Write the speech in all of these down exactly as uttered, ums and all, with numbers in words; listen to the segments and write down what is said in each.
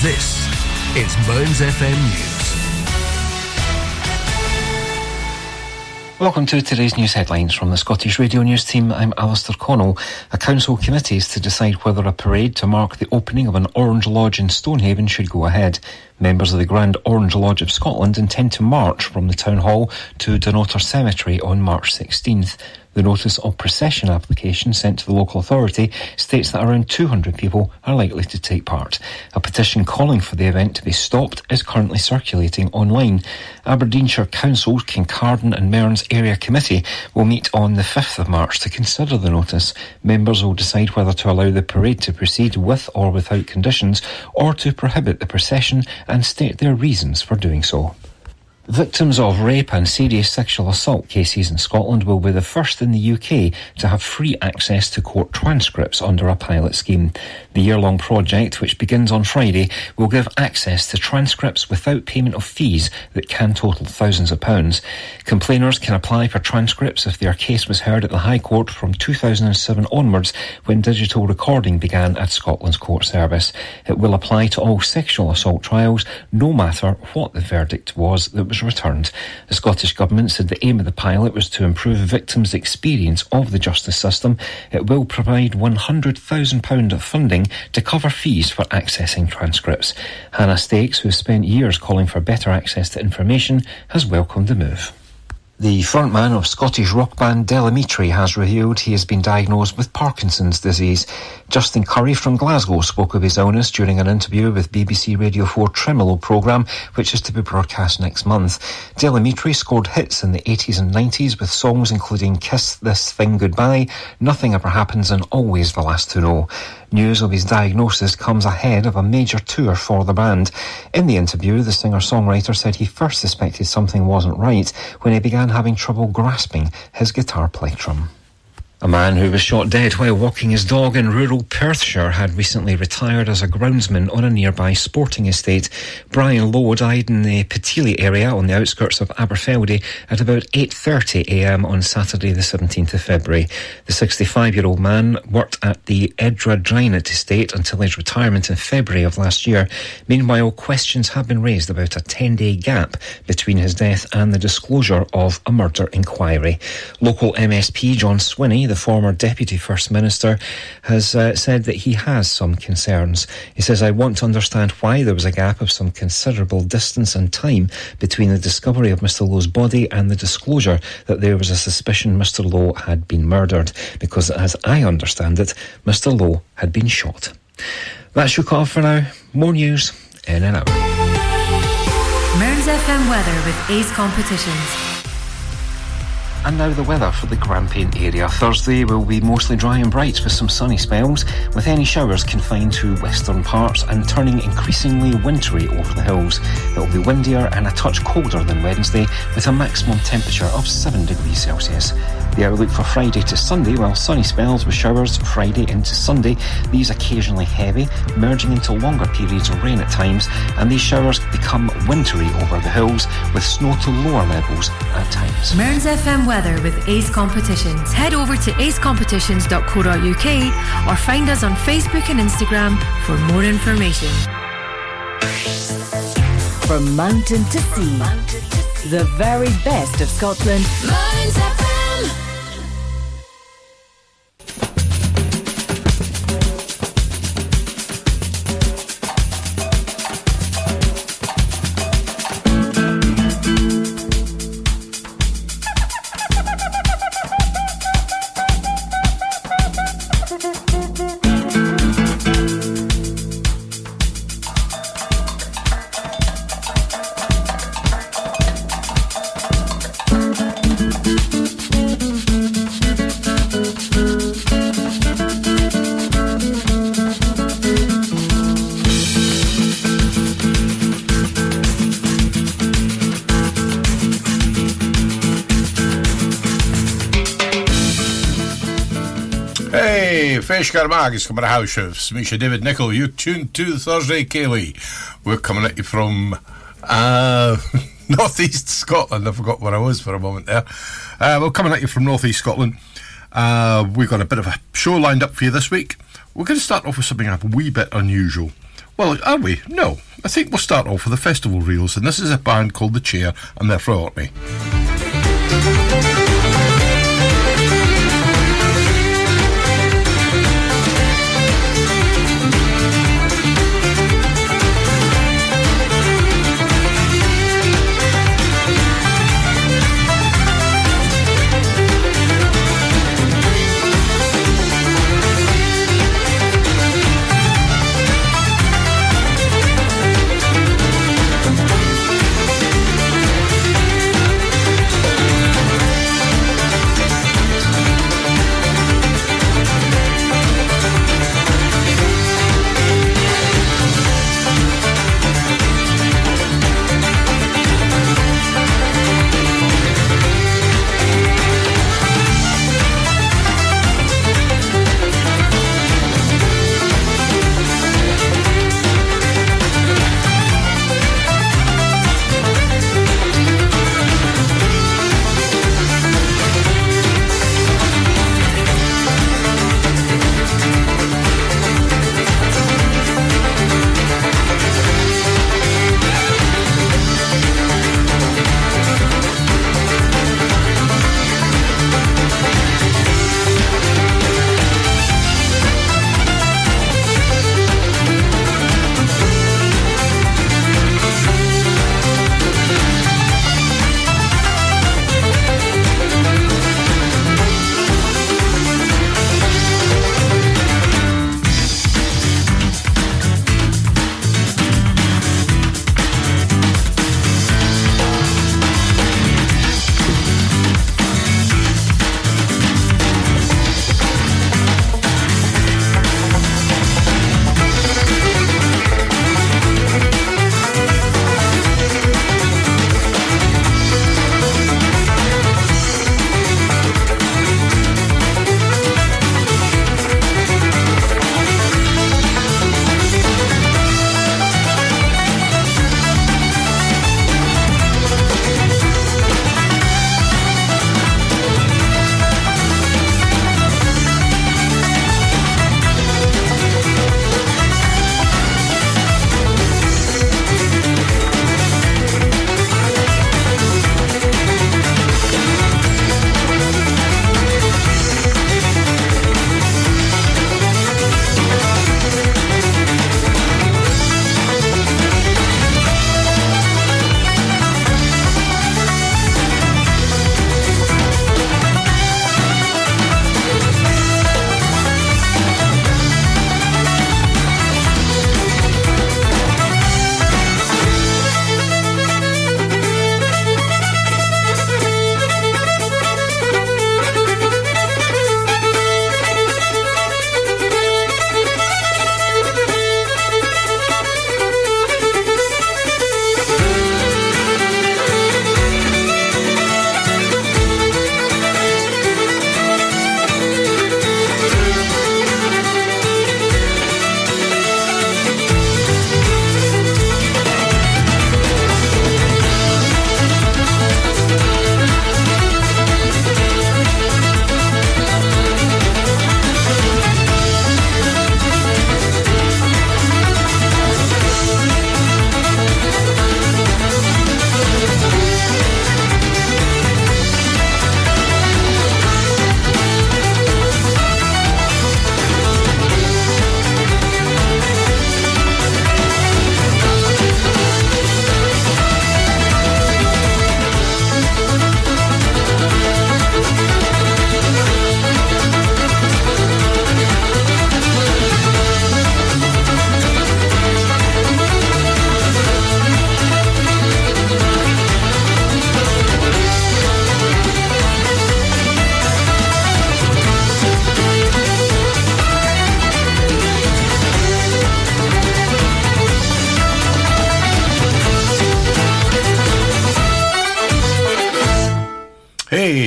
This is Mearns F M News. Welcome to today's news headlines from the Scottish Radio News team. I'm Alistair Connell. A council committee is to decide whether a parade to mark the opening of an Orange Lodge in Stonehaven should go ahead. Members of the Grand Orange Lodge of Scotland intend to march from the Town Hall to Dunnottar Cemetery on March sixteenth. The notice of procession application sent to the local authority states that around two hundred people are likely to take part. A petition calling for the event to be stopped is currently circulating online. Aberdeenshire Council's Kincardine and Mearns Area Committee will meet on the fifth of March to consider the notice. Members will decide whether to allow the parade to proceed with or without conditions, or to prohibit the procession and state their reasons for doing so. Victims of rape and serious sexual assault cases in Scotland will be the first in the U K to have free access to court transcripts under a pilot scheme. The year-long project, which begins on Friday, will give access to transcripts without payment of fees that can total thousands of pounds. Complainers can apply for transcripts if their case was heard at the High Court from two thousand seven onwards, when digital recording began at Scotland's court service. It will apply to all sexual assault trials, no matter what the verdict was that was returned. The Scottish Government said the aim of the pilot was to improve victims' experience of the justice system. It will provide one hundred thousand pounds of funding to cover fees for accessing transcripts. Hannah Stakes, who has spent years calling for better access to information, has welcomed the move. The frontman of Scottish rock band Del Amitri has revealed he has been diagnosed with Parkinson's disease. Justin Currie from Glasgow spoke of his illness during an interview with B B C Radio four Tremolo programme, which is to be broadcast next month. Del Amitri scored hits in the eighties and nineties with songs including Kiss This Thing Goodbye, Nothing Ever Happens and Always the Last to Know. News of his diagnosis comes ahead of a major tour for the band. In the interview, the singer-songwriter said he first suspected something wasn't right when he began having trouble grasping his guitar plectrum. A man who was shot dead while walking his dog in rural Perthshire had recently retired as a groundsman on a nearby sporting estate. Brian Lowe died in the Petili area on the outskirts of Aberfeldy at about eight thirty a m on Saturday the seventeenth of February. The sixty-five-year-old man worked at the Edradynate estate until his retirement in February of last year. Meanwhile, questions have been raised about a ten-day gap between his death and the disclosure of a murder inquiry. Local M S P John Swinney, the former Deputy First Minister, has uh, said that he has some concerns. He says, "I want to understand why there was a gap of some considerable distance and time between the discovery of Mr Lowe's body and the disclosure that there was a suspicion Mr Lowe had been murdered, because as I understand it, Mr Lowe had been shot." That's your call for now. More news in an hour. Mearns F M weather with Ace Competitions. And now the weather for the Grampian area. Thursday will be mostly dry and bright with some sunny spells, with any showers confined to western parts and turning increasingly wintry over the hills. It will be windier and a touch colder than Wednesday, with a maximum temperature of seven degrees Celsius. The outlook for Friday to Sunday, well, sunny spells with showers Friday into Sunday. These occasionally heavy, merging into longer periods of rain at times, and these showers become wintry over the hills, with snow to lower levels at times. Mearns F M weather. Weather with Ace Competitions. Head over to ace competitions dot co dot u k or find us on Facebook and Instagram for more information. From mountain to sea, mountain to sea. The very best of Scotland. Mearns F M. Garmag is coming to House Shifts. Make sure David Nicol, you tuned to Thursday Cèilidh. We're coming at you from uh, North East Scotland. I forgot where I was for a moment there. Uh, we're coming at you from North East Scotland. Uh, we've got a bit of a show lined up for you this week. We're going to start off with something a wee bit unusual. Well, are we? No. I think we'll start off with the festival reels, and this is a band called The Chair, and they're from Orkney.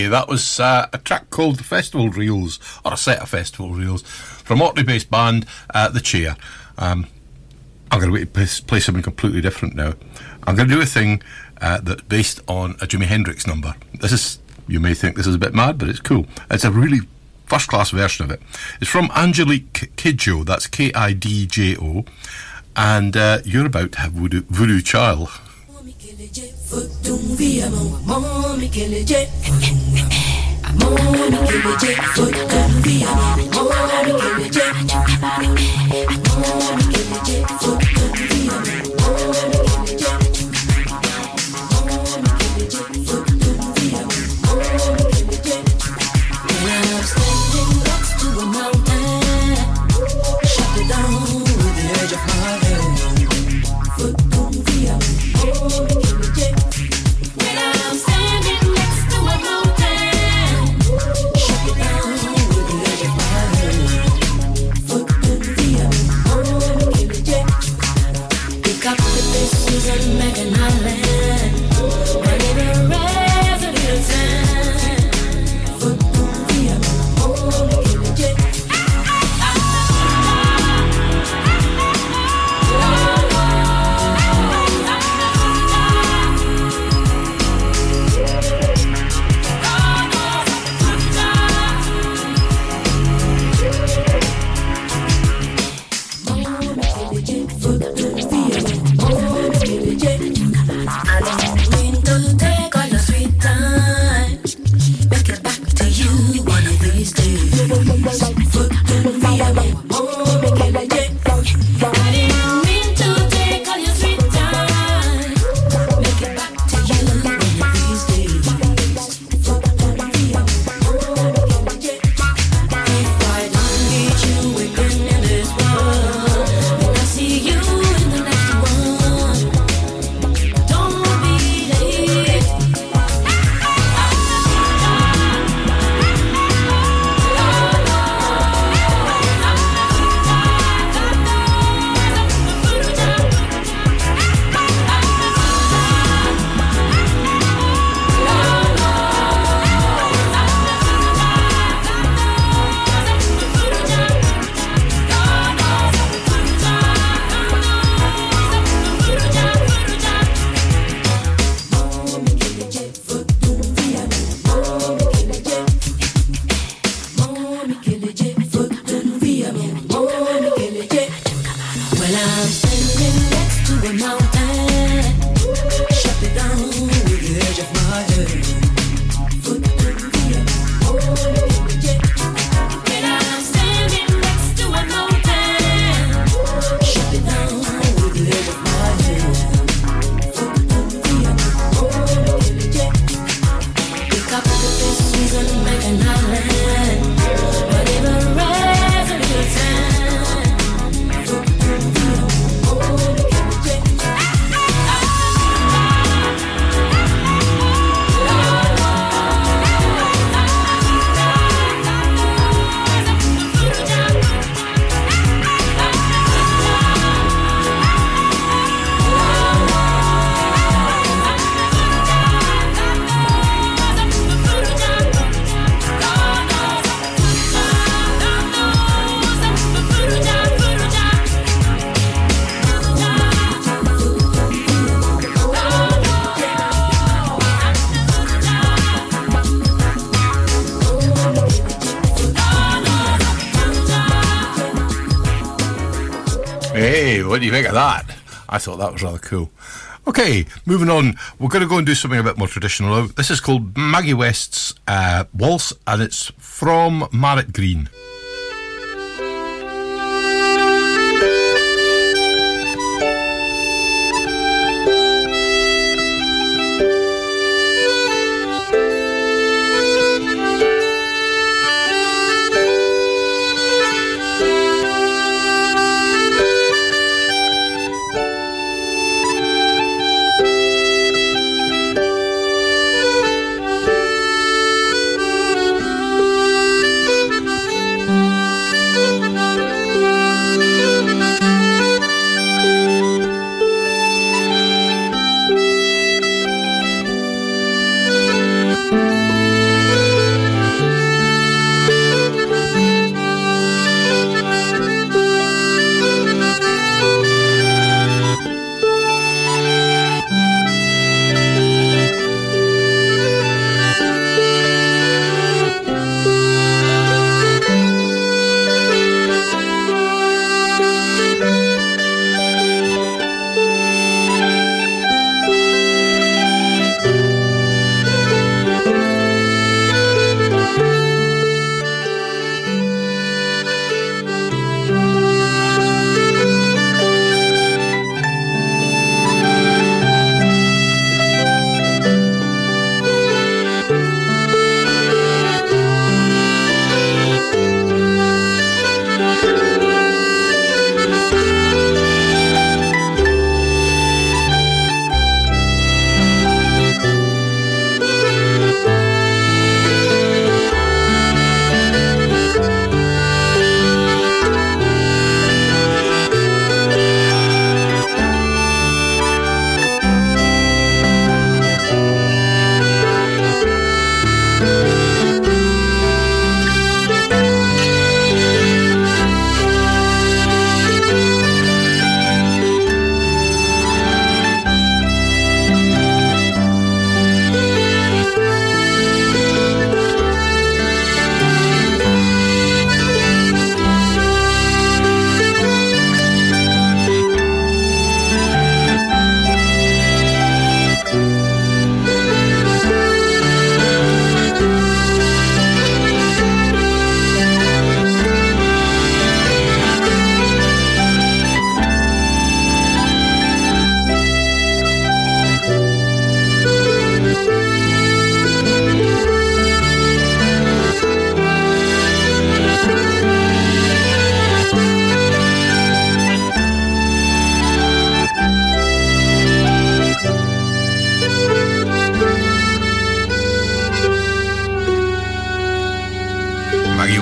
That was uh, a track called The Festival Reels, or a set of festival reels, from Orkney-based band uh, The Chair. Um, I'm going to play, play something completely different now. I'm going to do a thing uh, that's based on a Jimi Hendrix number. This is, you may think this is a bit mad, but it's cool. It's a really first-class version of it. It's from Angelique Kidjo, that's K I D J O, and uh, you're about to have Voodoo, Voodoo Child. What do you think of that? I thought that was rather cool. Okay, moving on. We're going to go and do something a bit more traditional. This is called Maggie West's uh, Waltz, and it's from Marrett Green.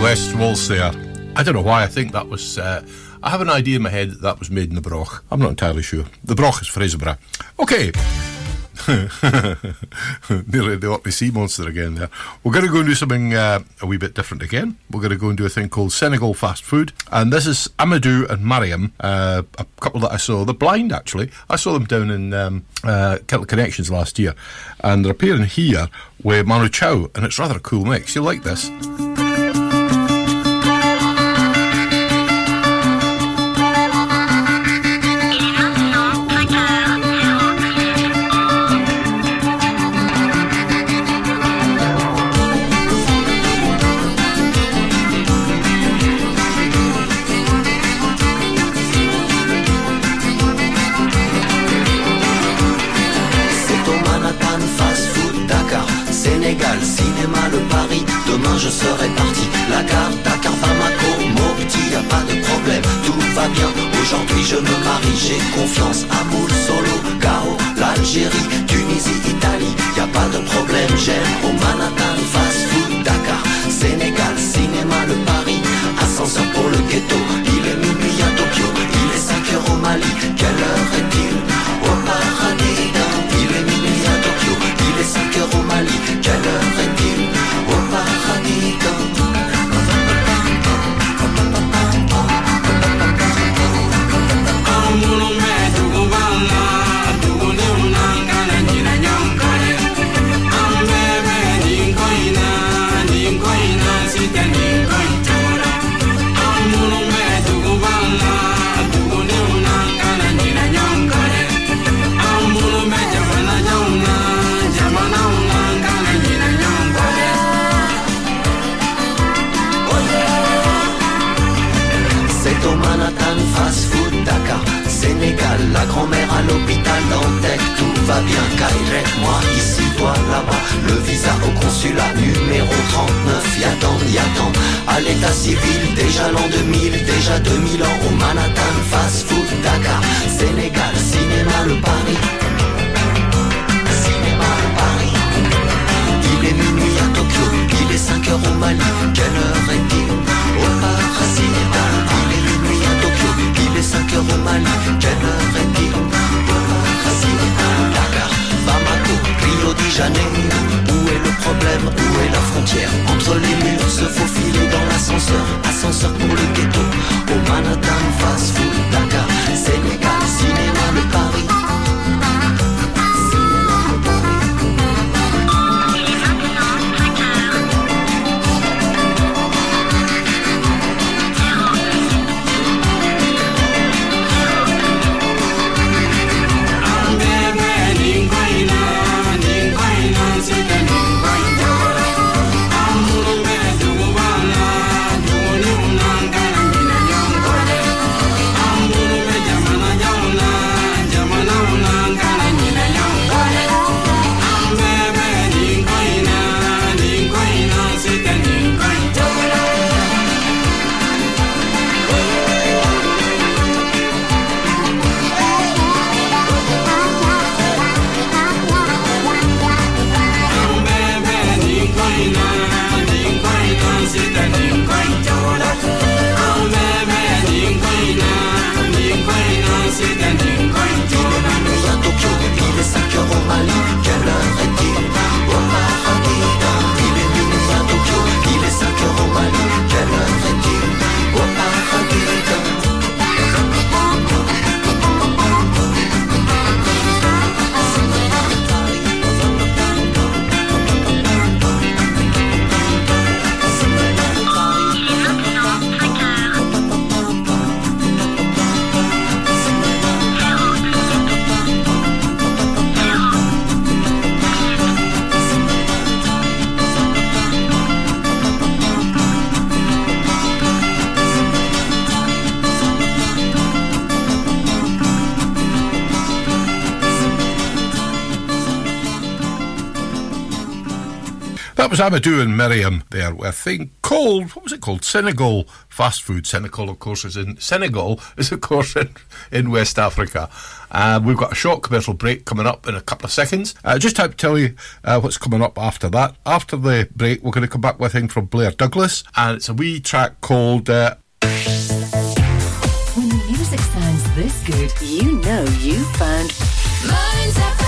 West waltz there. I don't know why I think that was... Uh, I have an idea in my head that that was made in the Broch. I'm not entirely sure. The Broch is Fraserburgh. Okay. Nearly the Orkney Sea Monster again there. We're going to go and do something uh, a wee bit different again. We're going to go and do a thing called Senegal Fast Food. And this is Amadou and Mariam, uh, a couple that I saw. They're blind, actually. I saw them down in um, uh, Connections last year. And they're appearing here with Manu Chao. And it's rather a cool mix. You'll like this. Je serai parti, la gare Dakar, Bamako, Mopti, y'a pas de problème, tout va bien, aujourd'hui je me marie, j'ai confiance, amour, solo, Gao, l'Algérie, Tunisie, Italie, y'a pas de problème, j'aime au Manhattan, fast food, Dakar, Sénégal, cinéma, le Paris, ascenseur pour le ghetto, il est minuit à Tokyo, il est cinq heures au Mali, quelle heure est-il au paradis, il est minuit à Tokyo, il est cinq heures au Mali, quelle heure est-il au paradis. Sénégal, la grand-mère à l'hôpital d'Antec, tout va bien, Kairek, moi, ici, toi, là-bas, le visa au consulat, numéro trente-neuf, y'attend, y'attend, à l'état civil, déjà l'an deux mille, déjà deux mille ans, au Manhattan, fast food, Dakar, Sénégal, cinéma, le Paris, cinéma, le Paris, il est minuit à Tokyo, il est cinq heures au Mali, quelle heure est-il, au Paris, cinéma, le Paris. Il est cinq heures au Mali, quelle heure est-il? Dakar, Bamako, Rio de Janeiro. Où est le problème? Où est la frontière? Entre les murs, se faufiler dans l'ascenseur. Ascenseur pour le ghetto. Au Manhattan, fast food, Dakar, Sénégal, ciné. That was Amadou and Mariam there with thing called, what was it called? Senegal fast food. Senegal, of course, is in Senegal is of course in, in West Africa. Uh, we've got a short commercial break coming up in a couple of seconds. Uh, just have to tell you uh, what's coming up after that. After the break, we're going to come back with a thing from Blair Douglas, and it's a wee track called. Uh, when the music sounds this good, you know you found Mearns F M.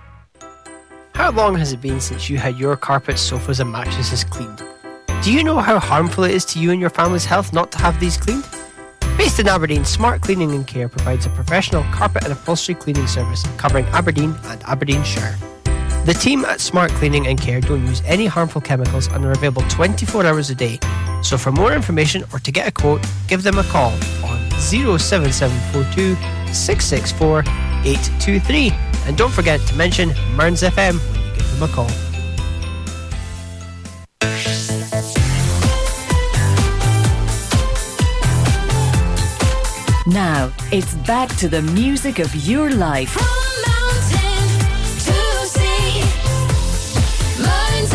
How long has it been since you had your carpets, sofas and mattresses cleaned? Do you know how harmful it is to you and your family's health not to have these cleaned? Based in Aberdeen, Smart Cleaning and Care provides a professional carpet and upholstery cleaning service covering Aberdeen and Aberdeenshire. The team at Smart Cleaning and Care don't use any harmful chemicals and are available twenty-four hours a day. So for more information or to get a quote, give them a call on zero seven seven four two six six four eight two three. And don't forget to mention Mearns F M when you give them a call. Now, it's back to the music of your life. From mountain to sea, Mearns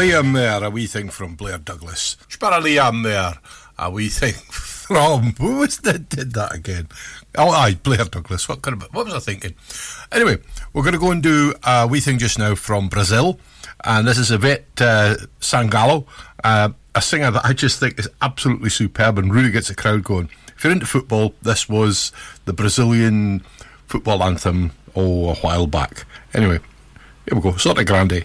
Mariam there, a wee thing from Blair Douglas. Mariam there, a wee thing from... Who was that did that again? Oh, aye, Blair Douglas. What could have, what was I thinking? Anyway, we're going to go and do a wee thing just now from Brazil. And this is Ivete uh, Sangalo, uh, a singer that I just think is absolutely superb and really gets the crowd going. If you're into football, this was the Brazilian football anthem, oh, a while back. Anyway, here we go. Sorta Grande.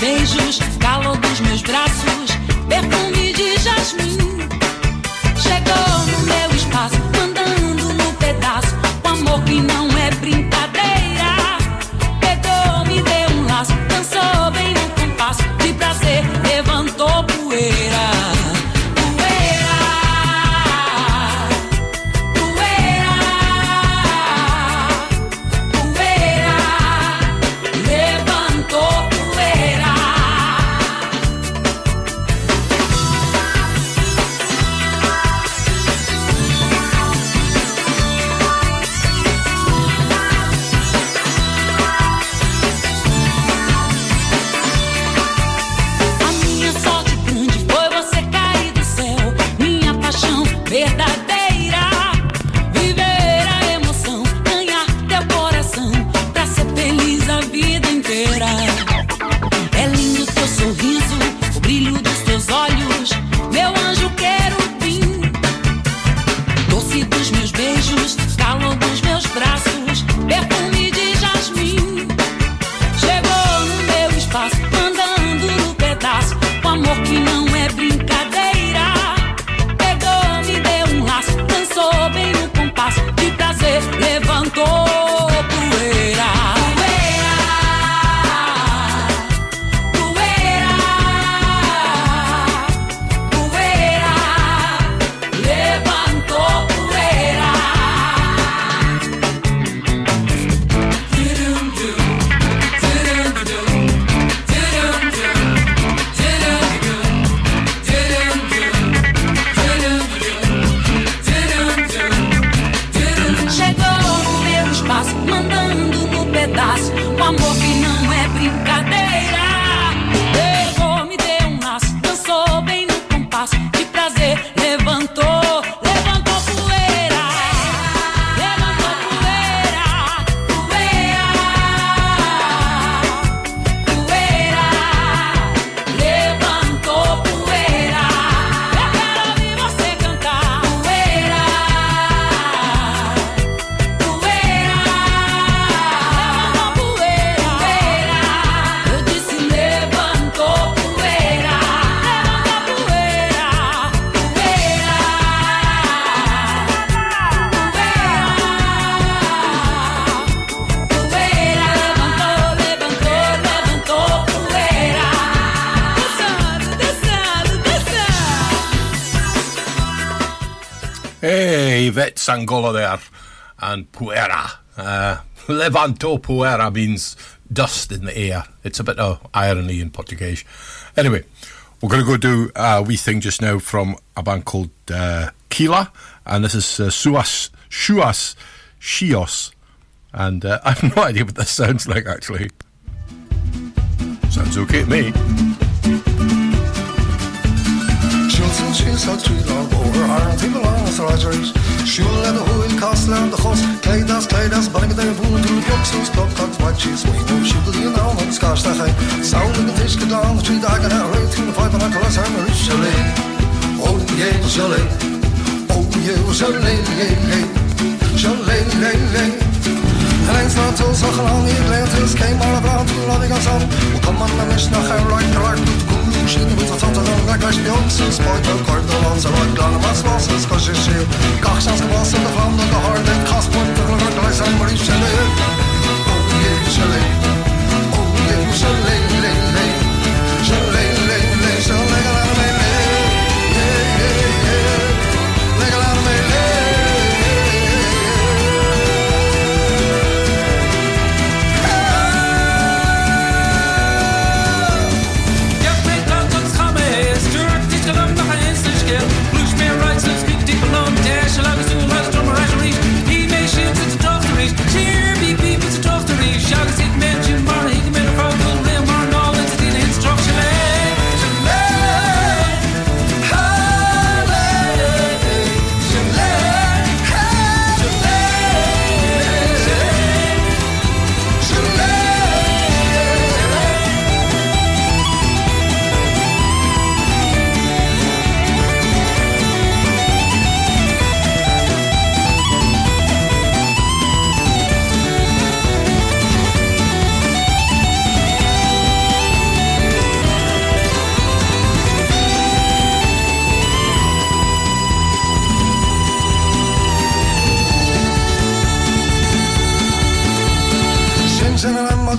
Beijos, calor dos meus braços, perfume de jasmim. Chegou no meu espaço, mandando no pedaço, o amor que não é brincadeira. Pegou, me deu um laço, dançou bem no compasso, de prazer levantou poeira. Angola there, and Poeira. Uh, Levantou Poeira means dust in the air. It's a bit of irony in Portuguese. Anyway, we're going to go do a wee thing just now from a band called uh, Kila, and this is uh, Suas, Shuas, Shios, and uh, I have no idea what this sounds like, actually. Sounds okay to me. Shul and the hoil, castle and the house, Cléidas, Cléidas, Banagadair, Boon, Dool, Yoxos, Plopkans, Watches, Wayno, Shugli, and all on Scotch, the high, Sound in the fish, Gadan, the tree, Dagan, and Ray, Tune, Five, and Uncolas, and Rich, Jolie. Oh, yeah, Jolie. Oh, yeah, Jolie, yeah, yeah. Jolie, yeah, yeah. And it's not so, so long, it lands, came all around, to loving us all. We'll come on the mission, I'll have right, right, good, good. With a thought along the question, since my cardinals are like Glanamas losses, because she's she got some of us in the farm, the hard and cost point, the river, the rice,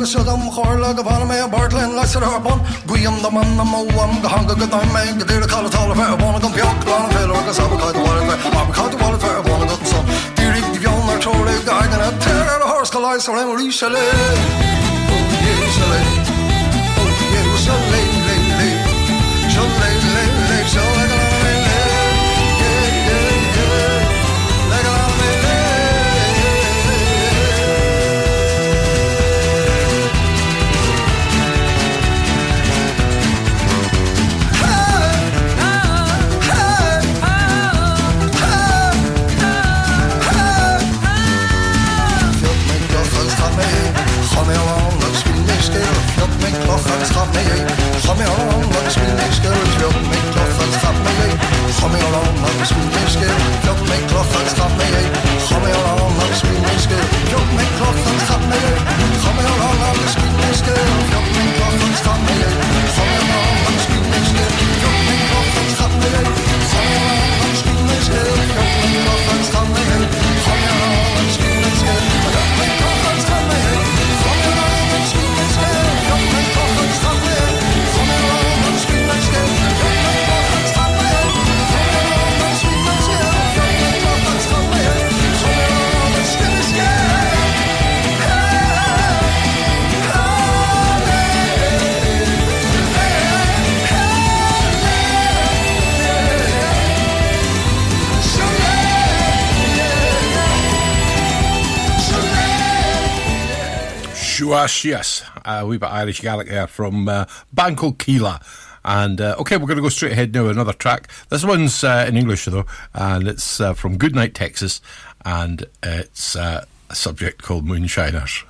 Saddam, Harla, the Panama, Bartlin, Lesser, Arbon, Guillaume, the Man, the Moam, the Hunger, the Dime, the Deer, the Calatala, the Bonnet, the Piok, the Lanafel, the Sabakai, the Waterfare, Abakai, the Waterfare, the Bonnet, the Sun, Diri, the Vion, the Trolley, the Haganat, the Horse, the Lice, the Richelieu, the Richelieu, the Richelieu, Yes, yes, a wee bit Irish Gaelic there from uh, band called Kila. And uh, okay, we're going to go straight ahead now with another track. This one's uh, in English though, and it's uh, from Goodnight Texas, and it's uh, a subject called Moonshiners.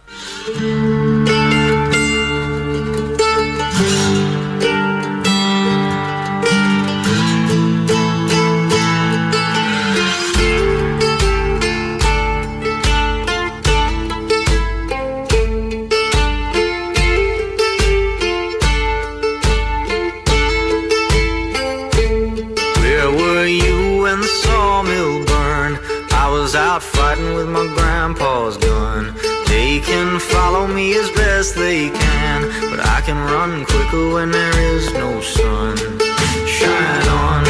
With my grandpa's gun, they can follow me as best they can, but I can run quicker when there is no sun. Shine on,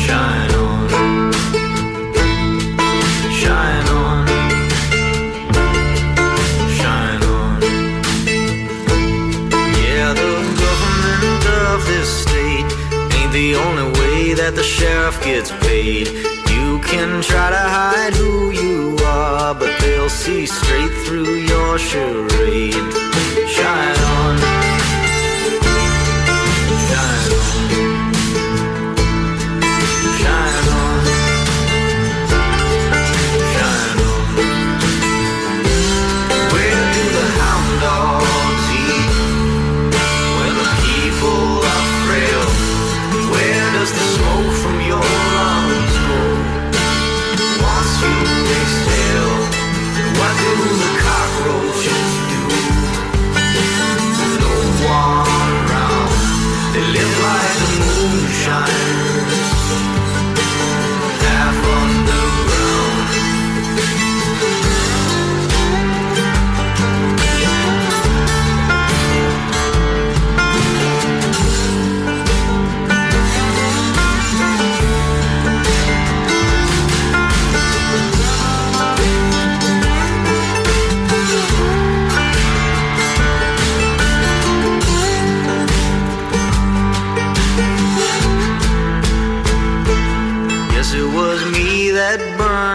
shine on, shine on, shine on. Yeah, the government of this state ain't the only way that the sheriff gets paid. You can try to hide who you are, but they'll see straight through your charade. Shine on, shine on, shine on, shine on. Where do the hound dogs eat when the people are frail? Where does the smoke from your lungs go? What do the cockroaches do? No one around. They live like the moonshiners, half underground.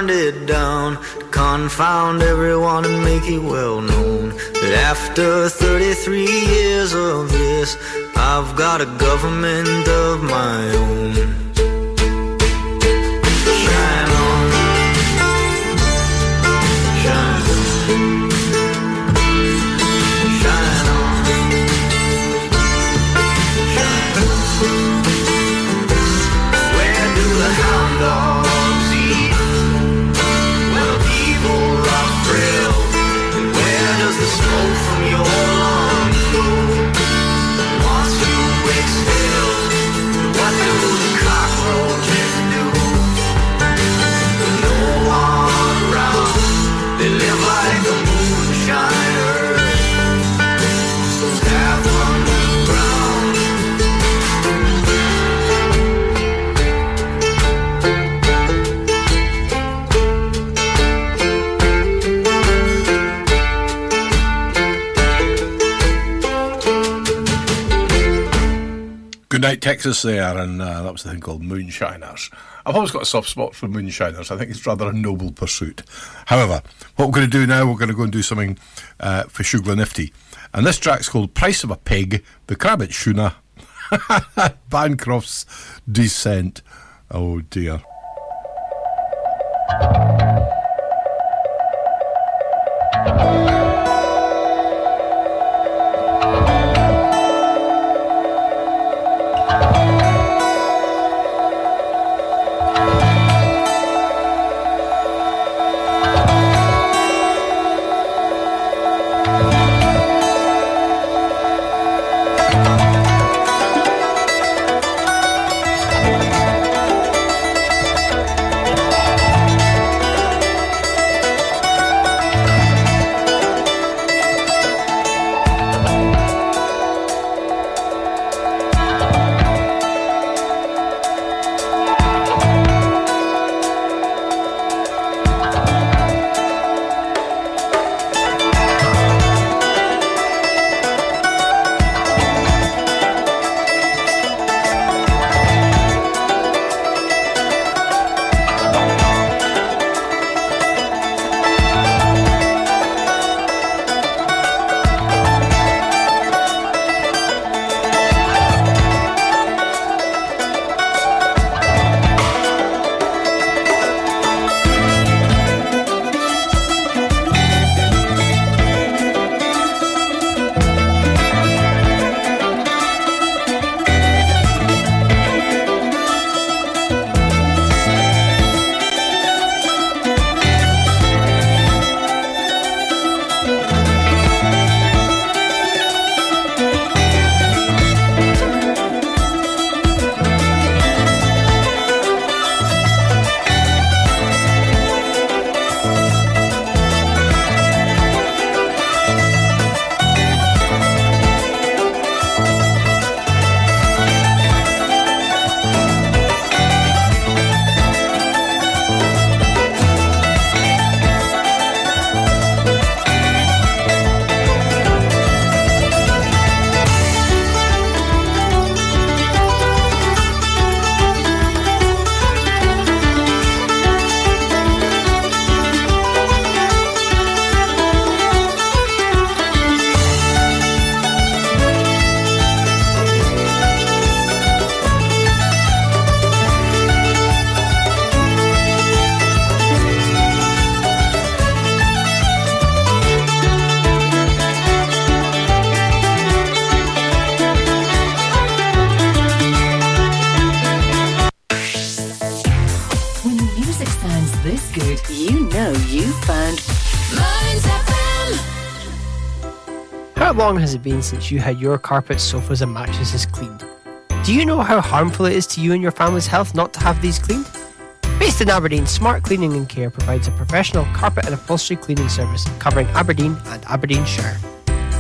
It down to confound everyone and make it well known that after thirty-three years of this, I've got a government of my own. Shine. Midnight Texas there, and uh, that was the thing called Moonshiners. I've always got a soft spot for moonshiners. I think it's rather a noble pursuit. However, what we're going to do now, we're going to go and do something uh, for Shugla Nifty. And this track's called Price of a Pig, The Crab at Shuna, Bancroft's Descent. Oh, dear. How long has it been since you had your carpets, sofas and mattresses cleaned? Do you know how harmful it is to you and your family's health not to have these cleaned? Based in Aberdeen, Smart Cleaning and Care provides a professional carpet and upholstery cleaning service covering Aberdeen and Aberdeenshire.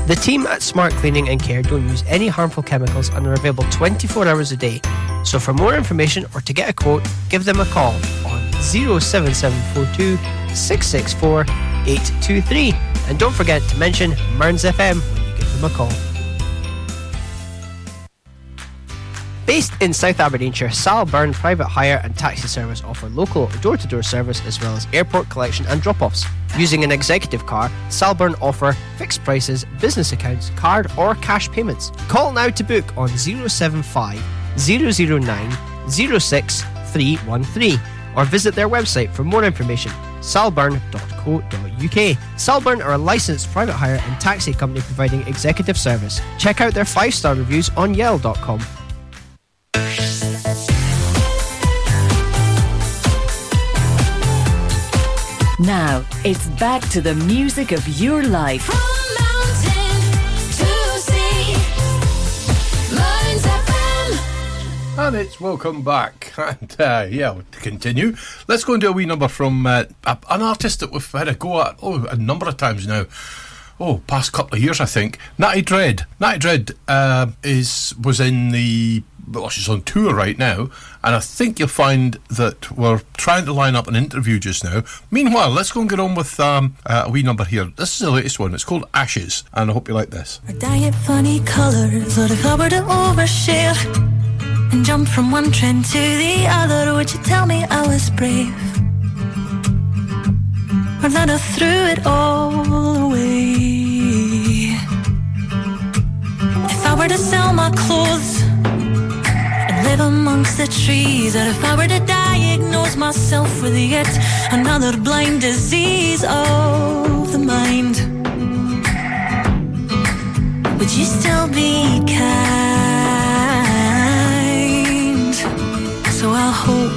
The team at Smart Cleaning and Care don't use any harmful chemicals and are available twenty-four hours a day. So for more information or to get a quote, give them a call on zero seven seven four two, six six four, eight two three. And don't forget to mention Mearns F M a call. Based in South Aberdeenshire, Sal Burn Private Hire and Taxi Service offer local door-to-door service as well as airport collection and drop-offs. Using an executive car, Salburn offer fixed prices, business accounts, card or cash payments. Call now to book on zero seven five, zero zero nine, zero six three one three or visit their website for more information. salburn dot co dot uk. Salburn are a licensed private hire and taxi company providing executive service. Check out their five-star reviews on yell dot com. Now, it's back to the music of your life. From mountain to sea, Mearns F M. And it's welcome back. And uh, yeah, to continue, let's go and do a wee number from uh, an artist that we've had a go at oh, a number of times now. Oh, past couple of years, I think. Natty Dread. Natty Dread uh, is was in the well, she's on tour right now, and I think you'll find that we're trying to line up an interview just now. Meanwhile, let's go and get on with um, uh, a wee number here. This is the latest one. It's called Ashes, and I hope you like this. Our diet funny colours, or the cupboard to overshare. and jumped from one trend to the other. Would you tell me I was brave, or that I threw it all away? If I were to sell my clothes and live amongst the trees, or if I were to diagnose myself with yet another blind disease of the mind, would you still be kind? So I'll hope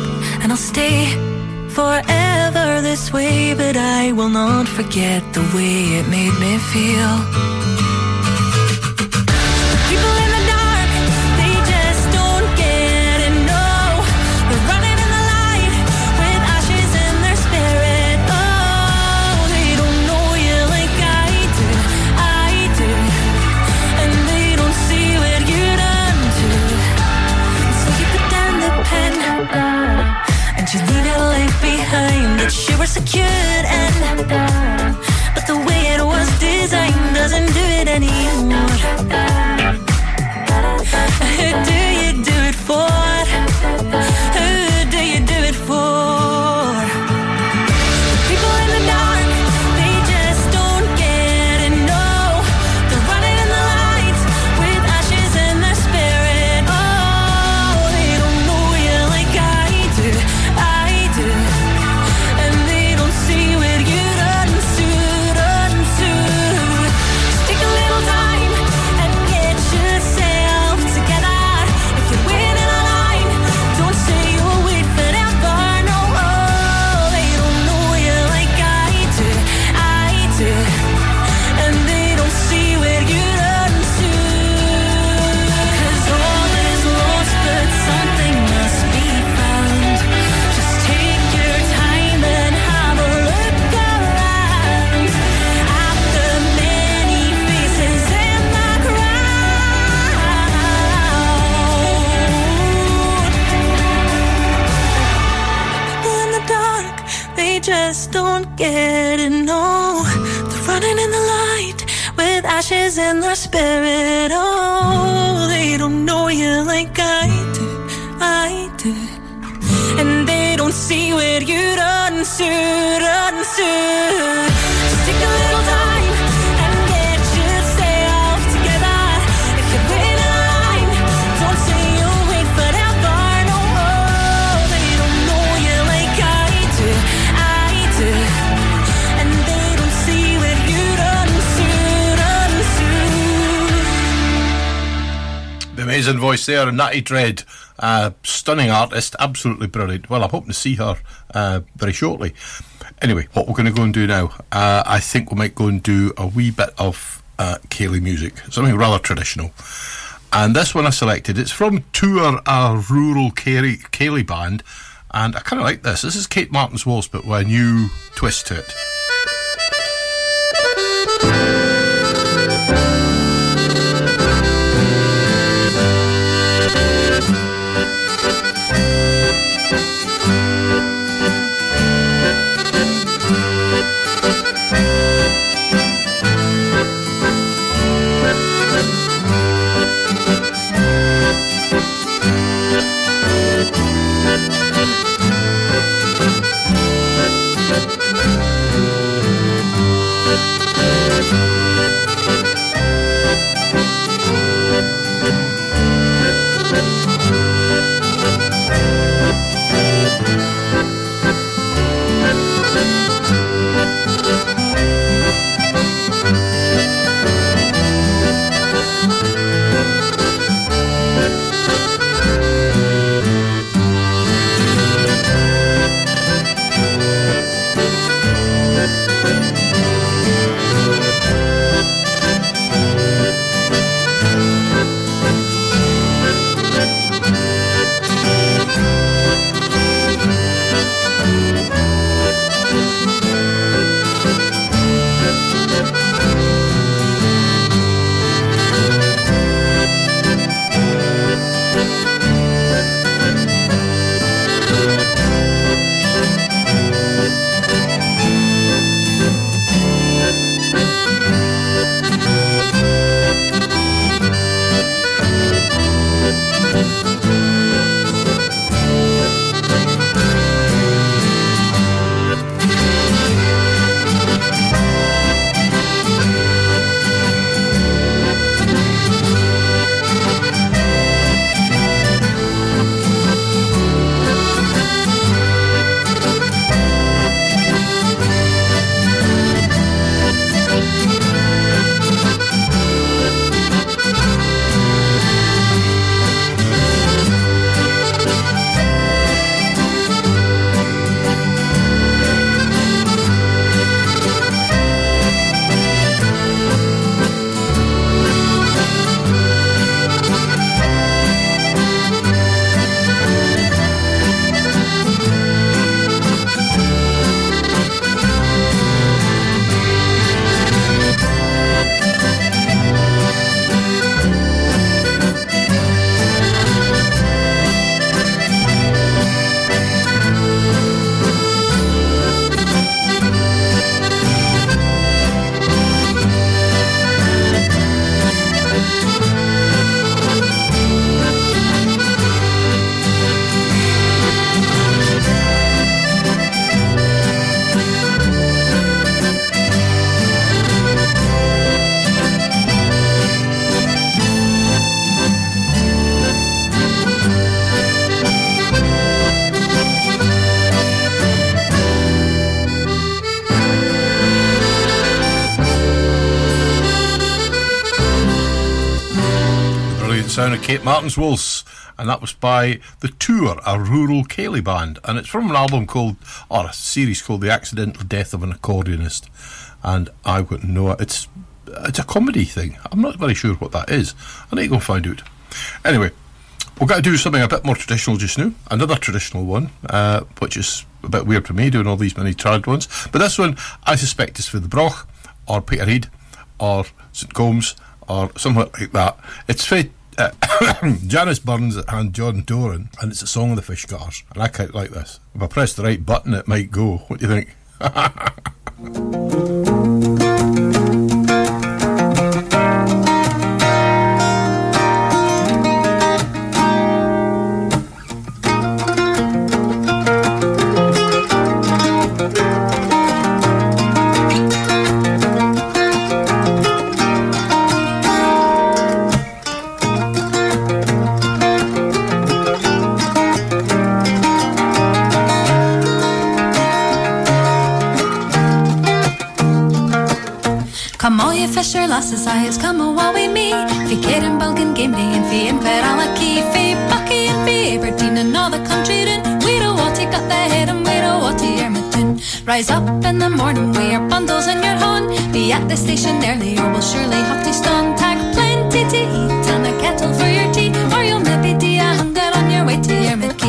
and I'll stay forever this way, but I will not forget the way it made me feel. Secured and but the way it was designed doesn't do it anymore. Who do you do it for? Who do you do it for? The people in the dark, they just don't get it, no. They're running in the light with ashes in their spirit. Oh, they don't know you like I do, I do. And see where you run to, run to. Just take a little time and get yourself together. If you're waiting in line, don't say you'll wait forever. No, oh, they don't know you like I do, I do. And they don't see where you run to. Cause all is lost, but something must be found. Just take your time and just don't get it, no. They're running in the light with ashes in their spirit. Oh, they don't know you like I do, I do. And they don't see where you run to, run to. Just take a little time and get yourself together. If you're waiting in line, don't say you'll wait forever. No, oh, they don't know you like I do, I do. And they don't see where you run to, run to. The amazing voice there, Natty Dread. Uh, stunning artist, absolutely brilliant. Well, I'm hoping to see her uh, very shortly. Anyway, what we're going to go and do now, uh, I think we might go and do a wee bit of uh, Céilidh music, something rather traditional. And this one I selected, it's from Tour a Rural Céilidh Band, and I kind of like this. This is Kate Martin's Waltz, but with a new twist to it. Thank you. great sound of Kate Martin's Waltz, and that was by The Tour, a rural Cèilidh band, and it's from an album called, or a series called, The Accidental Death of an Accordionist. And I've got no, it's it's a comedy thing. I'm not very sure what that is. I need to go and find out. Anyway, we've got to do something a bit more traditional just now. Another traditional one, uh, which is a bit weird for me, doing all these many trad ones. But this one, I suspect, is for the Broch, or Peterhead, or Saint Combs, or somewhere like that. It's for uh, Janice Burns and John Doran, and it's a song of the Fish Cutters. And I quite like this. If I press the right button, it might go. What do you think? Come all ye fisher lasses, I has come awa wi me. Fee Cairn, Belgian, game day, and fee Inverallachie, fee Bucky, and fee Aberdeen, and all the country round. We're a watty, got the head, and we're a watty, er matoon. Rise up in the morning, wear bundles in your horn. Be at the station early, or we'll surely have to stone. Tag plenty to eat, and a kettle for your tea, or you'll maybe dee a hunger on your way to your McKee.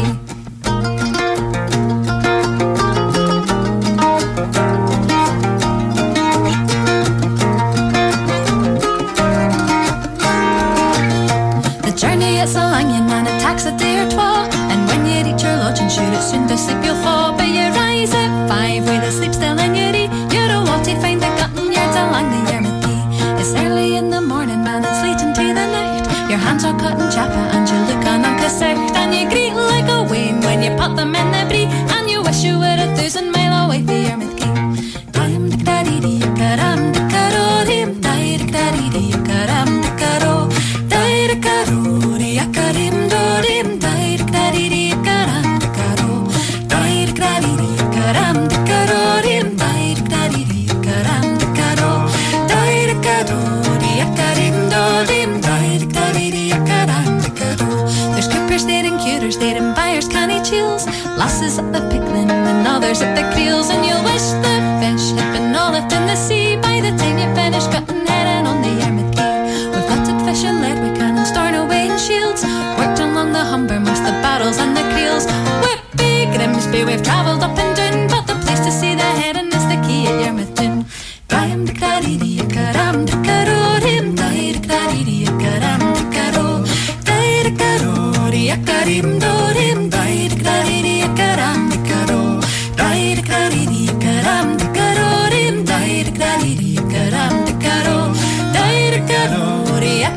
It's a long yin and it takes a day or twa, and when you reach your lodging, sure it's soon to sleep you'll fall. But you rise at five with a sleep still in your ear. You're a watty, find a gutting yards along the Yermity. It's early in the morning, man, it's late into the night. Your hands are cut in chapa and you look on uncassicht, and you greet like a wain when you put them in the bree, and you wish you were a thousand mile away from Yermity. Dam de caridi, caram de caro, dim dai de caridi, caram de caro, dai de caro. Karim dorim dair kariri karam karo dair kariri karam karorim dair kariri karam karo dair karo dia karim dorim dair kariri karam karo. There's coopers there and curers there and buyers canny chills, lasses at the pickling and others at the creels, and you'll wish the fish had been all left in the sea by the time you finish cutting head and on the Yarmouth Quay. We've gutted fish and Ledwick cannon storn away in shields, worked along the Humber, most the barrels and the creels. Whippy Grimsby, we've travelled up and down, but the place to see the heron is the quay at Yarmouth Town. Dram de caridi, caram de caro, rim dair caridi, caram de caro, dair caro, carim do rim dair caridi, caram de caro, dair caridi, caram de caro, rim dair caridi, caram de caro, dair caro,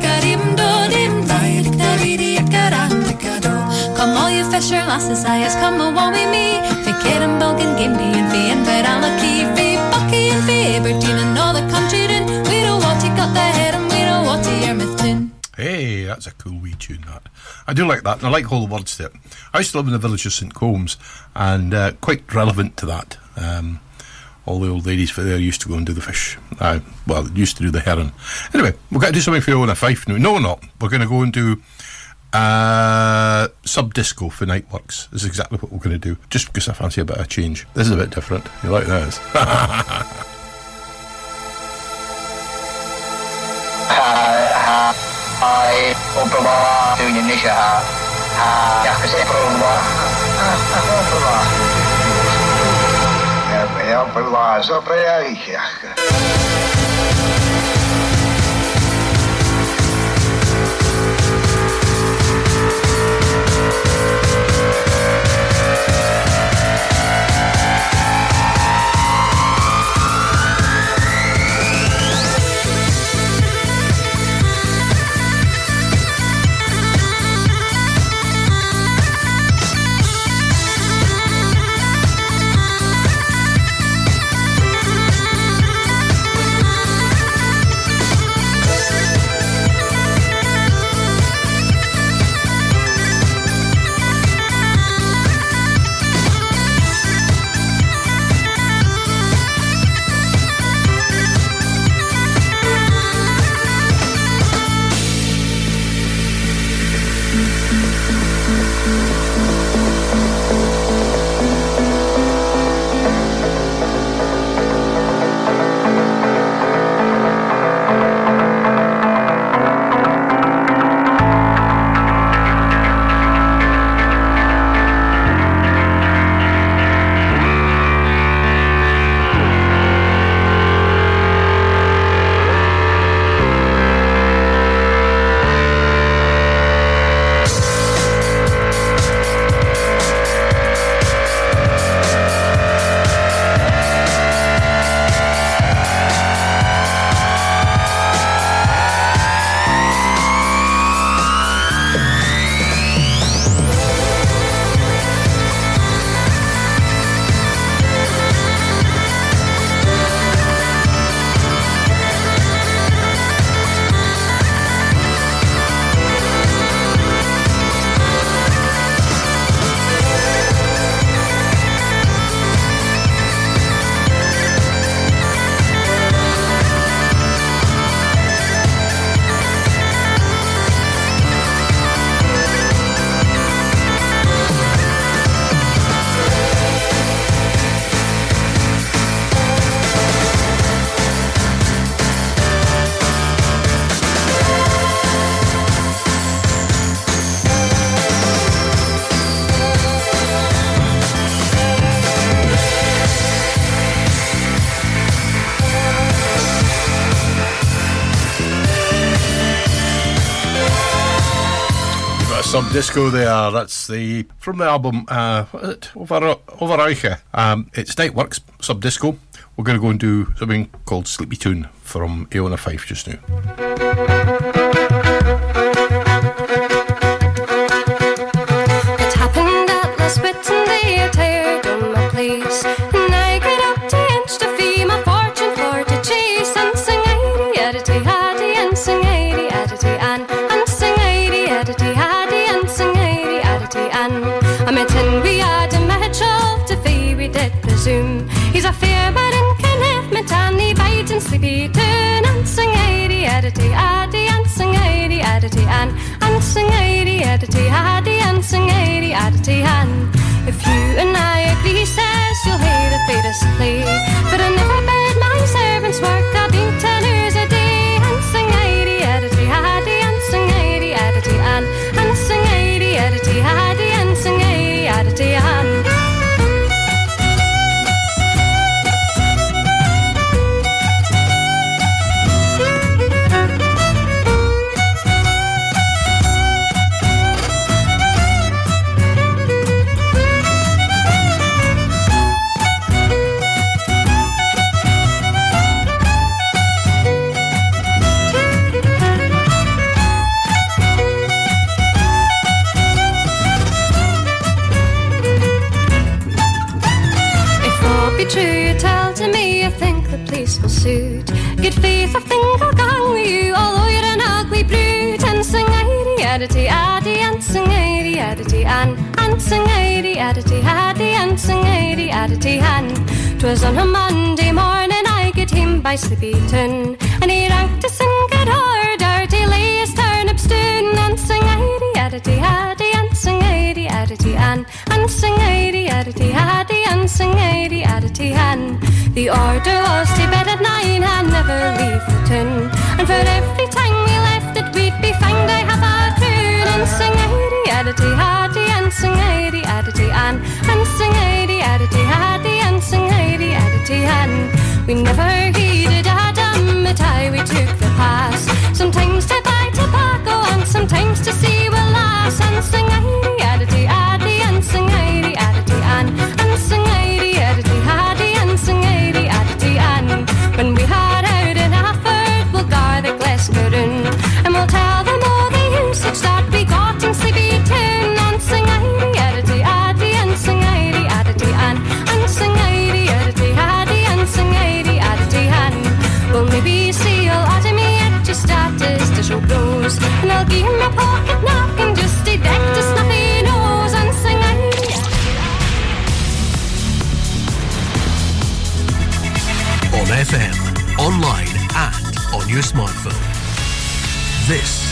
carim do rim dair caridi, caram de caro. Come all you fisher lasses, I has come awa wi me. Fee Cairn, Belgian, game day, and fee Inverallachie, fee Bucky, and fee Aberdeen, and all the country round. We're a watty, got the head, and we're a watty, Yarmouth Town. Hey, that's a cool wee tune, that. I do like that, and I like all the words to it. I used to live in the village of Saint Combs, and uh, quite relevant to that. Um, all the old ladies for there used to go and do the fish. Uh, well, used to do the heron. Anyway, we've got to do something for you on a fife now. No, we're not. We're going to go and do uh, sub-disco for Nightworks. This is exactly what we're going to do, just because I fancy a bit of change. This is a bit different. You like this? I Obama to Indonesia. Yeah, because it's Obama. Obama. Yeah, Obama. So pray, yeah. Uh, some disco there. That's the from the album uh, what is it? Over Overreiche. Um, it's Nightworks, sub disco. We're going to go and do something called Sleepy Tune from Eona Fife just now. He's a fair man and can have me tiny bites and sleepy tune and sing addy addy addy and sing addy addy and and sing addy addy addy and sing addy addy and if you and I agree says you'll hear the fairest play but I never bid my servants work I'll be ten hours a day and sing addy addy addy and sing addy addy and and sing addy addy addy and sing addy addy and suit. Good faith, I think I'll gang with you, although you're an ugly brute. And sing addy addy addy and sing addy addy and and sing addy addy addy and sing addy addy and 'twas on a Monday morning I get him by sleepy tune, and he rang to sing good order till he is turnip stoon. And sing addy addy addy and sing addy addy and and sing addy addy addy and sing addy addy and. The order was to bed at nine and never leave the tune. And for every time we left it we'd be found I have a croon. And sing addy addy addy and sing addy addy and and sing addy addy addy and sing addy addy and. We never heeded Adam, but I we took the pass. Sometimes to buy tobacco and sometimes to see a lass. And sing addy addy addy and sing addy addy and and sing addy addy addy. When we hide out in Afford, we'll guard the Glasgow-doon, and we'll tell them all the usage that we got in sleepy tune. And sing addy addy addy and sing addy addy and and sing addy addy addy and sing addy addy and. We'll maybe see old Adamie at your statistical blows, and I'll give him a pocket knock and just detect a snuffy nose. And sing addy addy. On F M, online and on your smartphone. This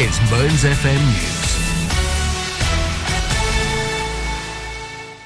is Mearns F M News.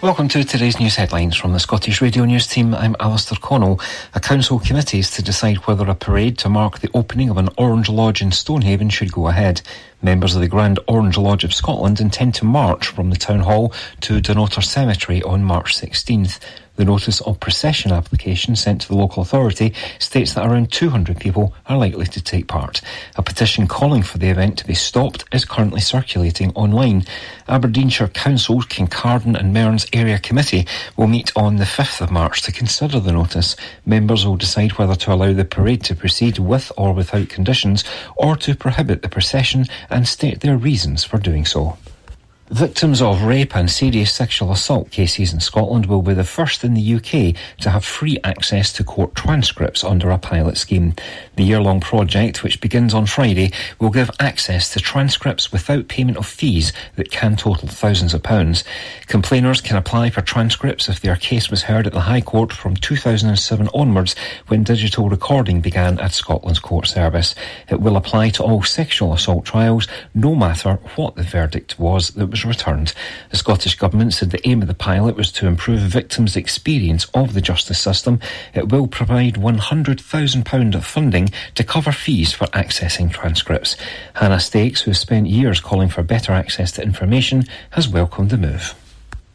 Welcome to today's news headlines from the Scottish Radio News team. I'm Alistair Connell. A council committee is to decide whether a parade to mark the opening of an Orange Lodge in Stonehaven should go ahead. Members of the Grand Orange Lodge of Scotland intend to march from the Town Hall to Dunnottar Cemetery on March sixteenth. The notice of procession application sent to the local authority states that around two hundred people are likely to take part. A petition calling for the event to be stopped is currently circulating online. Aberdeenshire Council's Kincardine and Mearns Area Committee will meet on the fifth of March to consider the notice. Members will decide whether to allow the parade to proceed with or without conditions, or to prohibit the procession and state their reasons for doing so. Victims of rape and serious sexual assault cases in Scotland will be the first in the U K to have free access to court transcripts under a pilot scheme. The year-long project, which begins on Friday, will give access to transcripts without payment of fees that can total thousands of pounds. Complainers can apply for transcripts if their case was heard at the High Court from two thousand seven onwards, when digital recording began at Scotland's court service. It will apply to all sexual assault trials, no matter what the verdict was that was returned. The Scottish Government said the aim of the pilot was to improve victims' experience of the justice system. It will provide one hundred thousand pounds of funding to cover fees for accessing transcripts. Hannah Stakes, who has spent years calling for better access to information, has welcomed the move.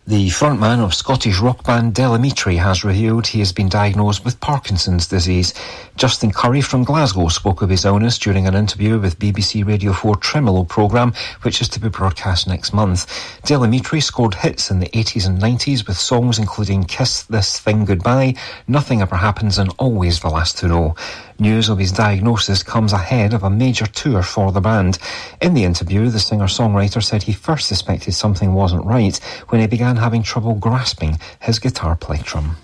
The frontman of Scottish rock band Del Amitri has revealed he has been diagnosed with Parkinson's disease. Justin Currie from Glasgow spoke of his illness during an interview with B B C Radio four Tremolo programme, which is to be broadcast next month. Del Amitri scored hits in the eighties and nineties with songs including Kiss This Thing Goodbye, Nothing Ever Happens and Always the Last to Know. News of his diagnosis comes ahead of a major tour for the band. In the interview, the singer-songwriter said he first suspected something wasn't right when he began having trouble grasping his guitar plectrum.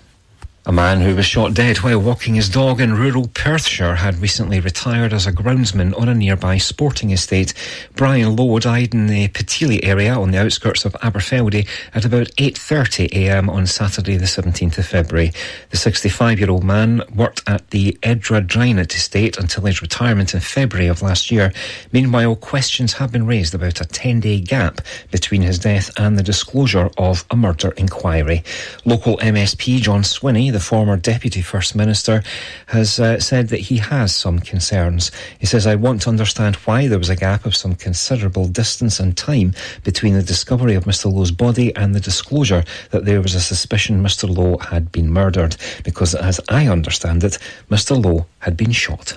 A man who was shot dead while walking his dog in rural Perthshire had recently retired as a groundsman on a nearby sporting estate. Brian Lowe died in the Petili area on the outskirts of Aberfeldy at about eight thirty a m on Saturday the seventeenth of February. The sixty-five-year-old man worked at the Edradynate estate until his retirement in February of last year. Meanwhile, questions have been raised about a ten-day gap between his death and the disclosure of a murder inquiry. Local M S P John Swinney, the former Deputy First Minister, has uh, said that he has some concerns. He says, "I want to understand why there was a gap of some considerable distance and time between the discovery of Mr Lowe's body and the disclosure that there was a suspicion Mr Lowe had been murdered, because as I understand it, Mr Lowe had been shot."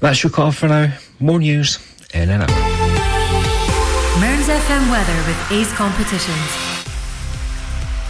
That's your cut off for now. More news in an hour. Mearns F M weather with Ace Competitions.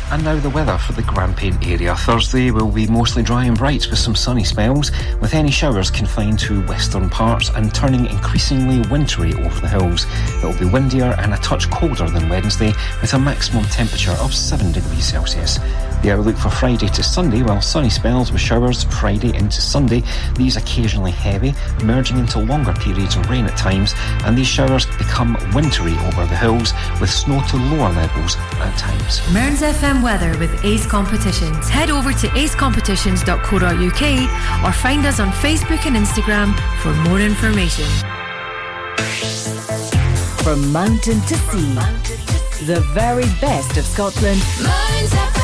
And now the weather for the Grampian area. Thursday will be mostly dry and bright with some sunny spells, with any showers confined to western parts and turning increasingly wintry over the hills. It will be windier and a touch colder than Wednesday, with a maximum temperature of seven degrees Celsius. The outlook for Friday to Sunday, while sunny spells with showers Friday into Sunday, these occasionally heavy, merging into longer periods of rain at times, and these showers become wintry over the hills, with snow to lower levels at times. Mearns F M weather with Ace Competitions. Head over to ace competitions dot co dot u k or find us on Facebook and Instagram for more information. From mountain to sea, mountain to sea. The very best of Scotland. Mearns F M.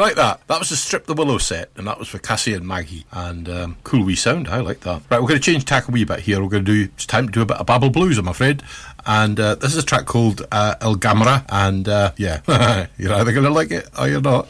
you like that? That was the Strip the Willow set, and that was for Cassie and Maggie. And um, cool wee sound, I like that. Right, we're going to change tack a wee bit here. We're going to do, it's time to do a bit of Babble Blues, I'm afraid. And uh, this is a track called uh, El Gamera, and uh, yeah, you're either going to like it or you're not.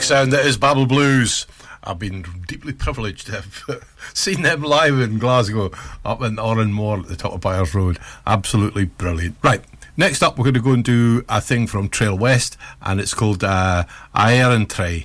Sound that is Babble Blues. I've been deeply privileged to have seen them live in Glasgow up in Oranmore at the top of Byers Road. Absolutely brilliant. Right, next up we're going to go and do a thing from Trail West, and it's called uh, Airan Tray.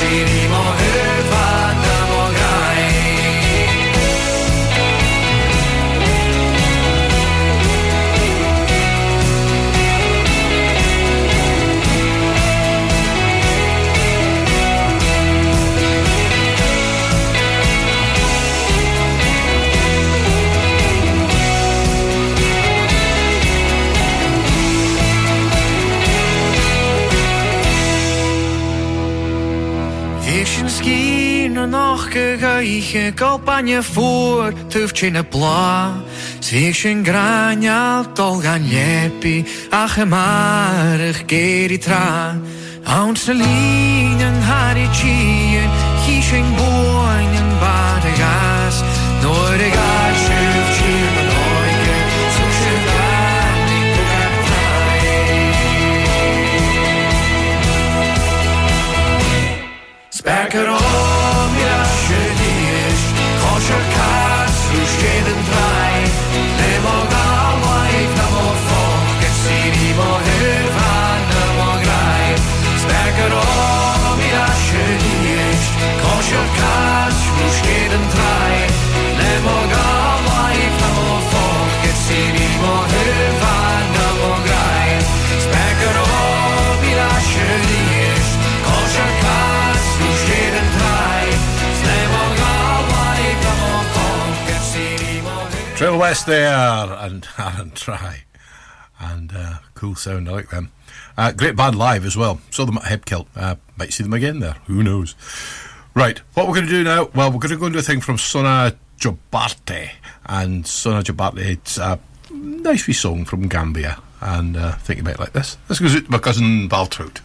Anymore. nachge gaiche kalpanje voor tufchine pla Sixen granja tolganjepi achemarig geritra Haunselinen harichien hischen boinen badegas noregas Back at home, yeah, should be ish. Cause your cats who shade and dry. Name of our wife, no more folk. Get city more hill and no more grind. Back at home, yeah, should be ish. Cause your cats who shade and dry. Name of our wife, no more folk. Get city more hill and no more grind. Back at home, yeah, should be ish. Cause your cats. Trail West there and Aaron Try and uh, cool sound, I like them. Uh, great band live as well. Saw them at Hebkilt. Uh, might see them again there. Who knows? Right, what we're going to do now? Well, we're going to go and do a thing from Sona Jobarteh, and Sona Jobarteh. It's a nice wee song from Gambia, and uh, I think you might like this. This goes out to my cousin Baltrout.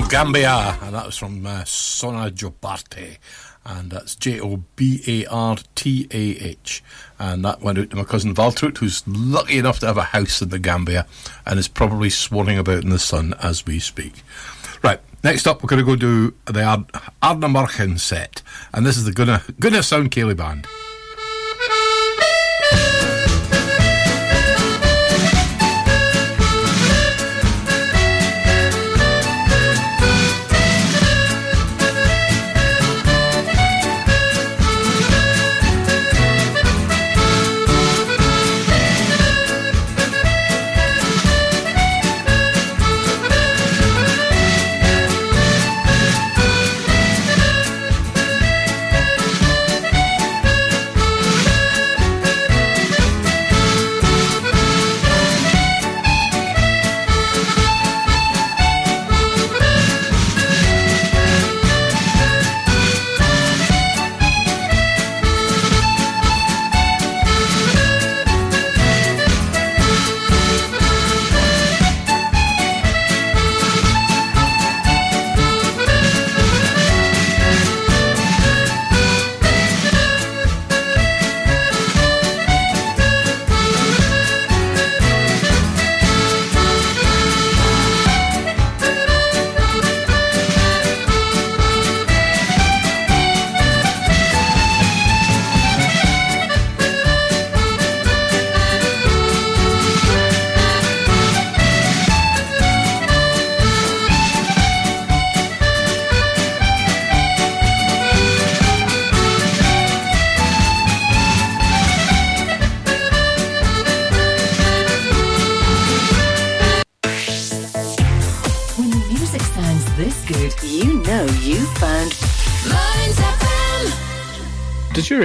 called Gambia, and that was from uh, Sona Jobarteh, and that's J O B A R T A H, and that went out to my cousin Valtrut, who's lucky enough to have a house in the Gambia and is probably swanning about in the sun as we speak. Right, next up we're going to go do the Ar- Arna Murchan set, and this is the Gunna, Gunna Sound Cayley Band. Does your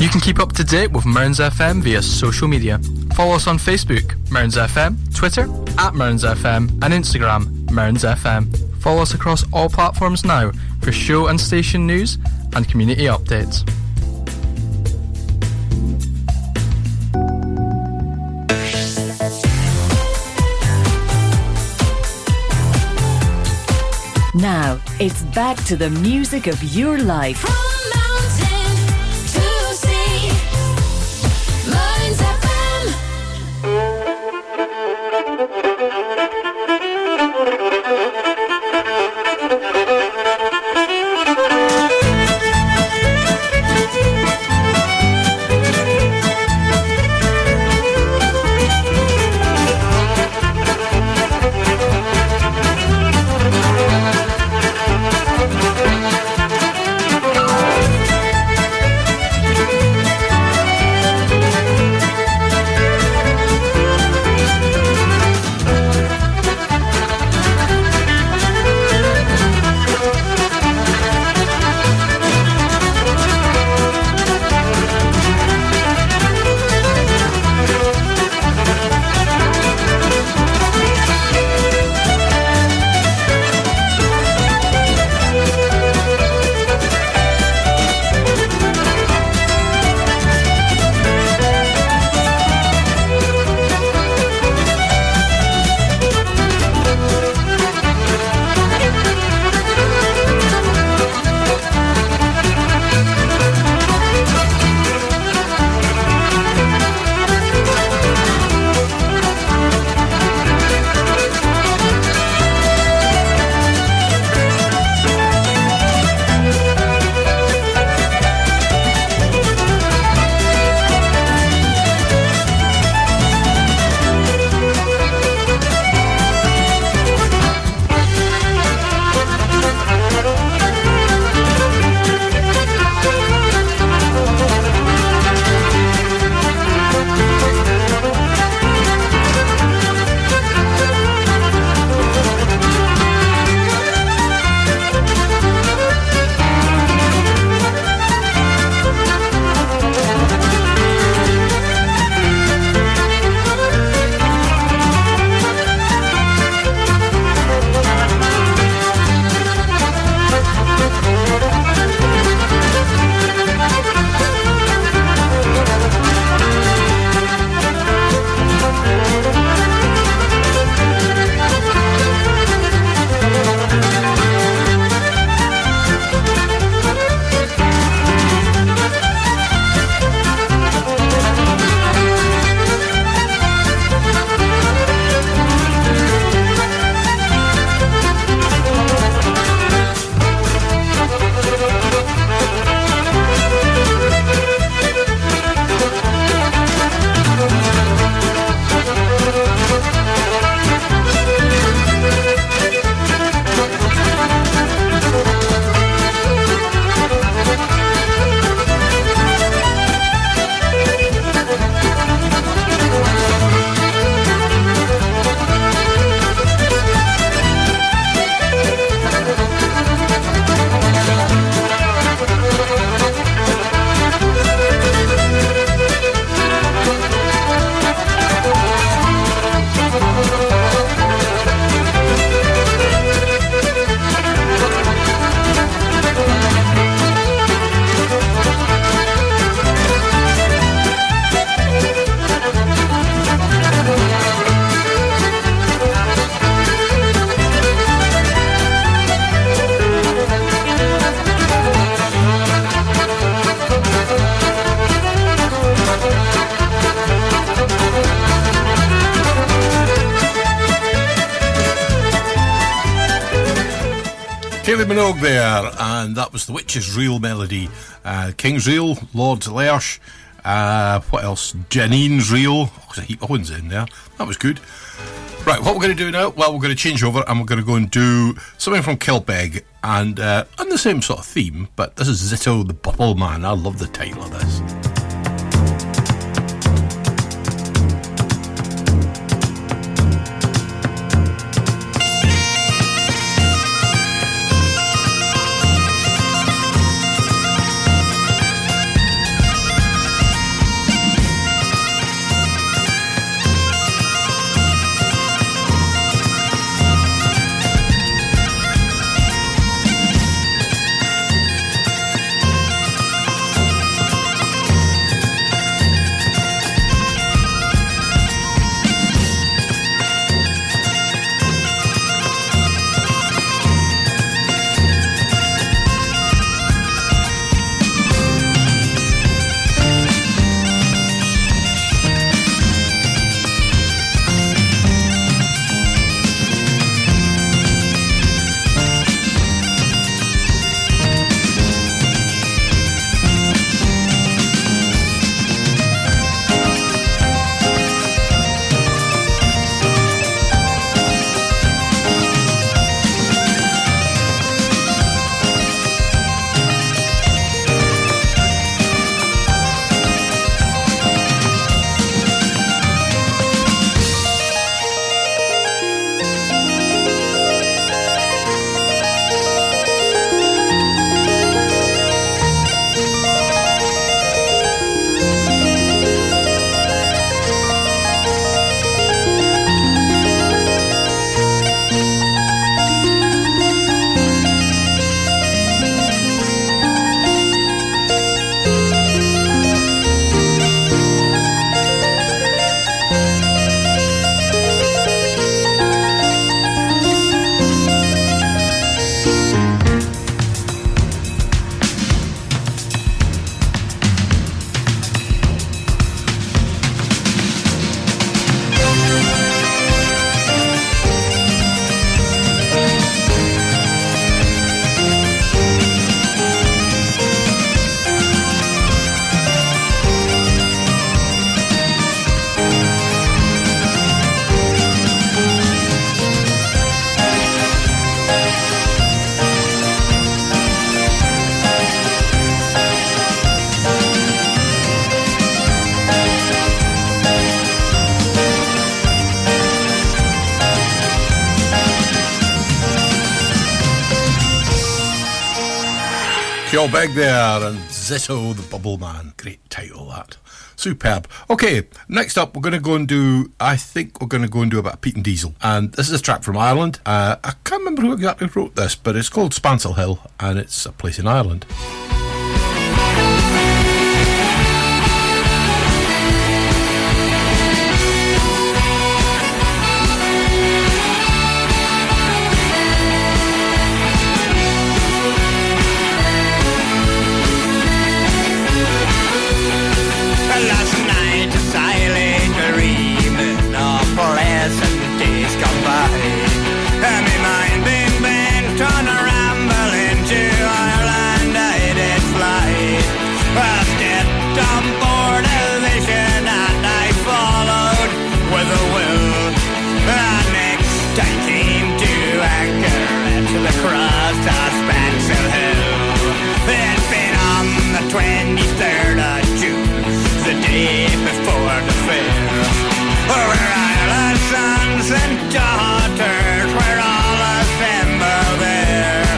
You can keep up to date with Mearns F M via social media. Follow us on Facebook, Mearns F M, Twitter, at Mearns F M, and Instagram, Mearns F M. Follow us across all platforms now for show and station news and community updates. Now, it's back to the music of your life. Kylie Minogue there, and that was The Witch's Reel melody. Uh, King's Reel, Lord Lairsh, uh, what else? Janine's Reel. Oh, there's a heap of ones in there. That was good. Right, what we're going to do now? Well, we're going to change over and we're going to go and do something from Kilbeg, and uh, on the same sort of theme, but this is Zitto the Bubble Man. I love the title of this. Back there, and Zitto the Bubble Man. Great title, that. Superb. Okay, next up, we're going to go and do, I think we're going to go and do about Pete and Diesel. And this is a track from Ireland. Uh, I can't remember who exactly wrote this, but it's called Spancil Hill, and it's a place in Ireland. twenty-third of June, the day before the fair, where Ireland's sons and daughters were all assembled there.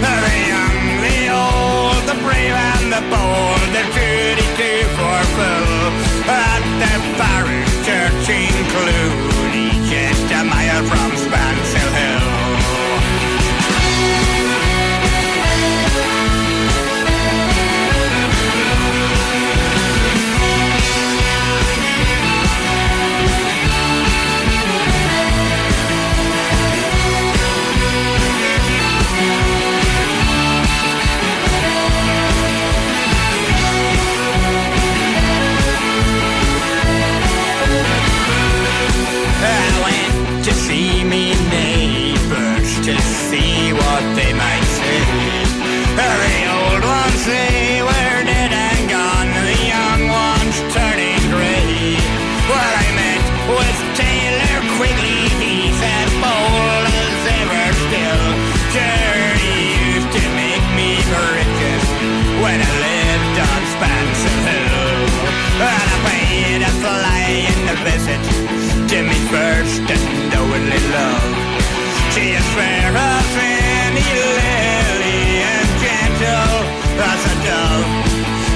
The young, the old, the brave and the bold, the duty to fulfill at the parish church in Clooney, just a mile from Spancil Hill.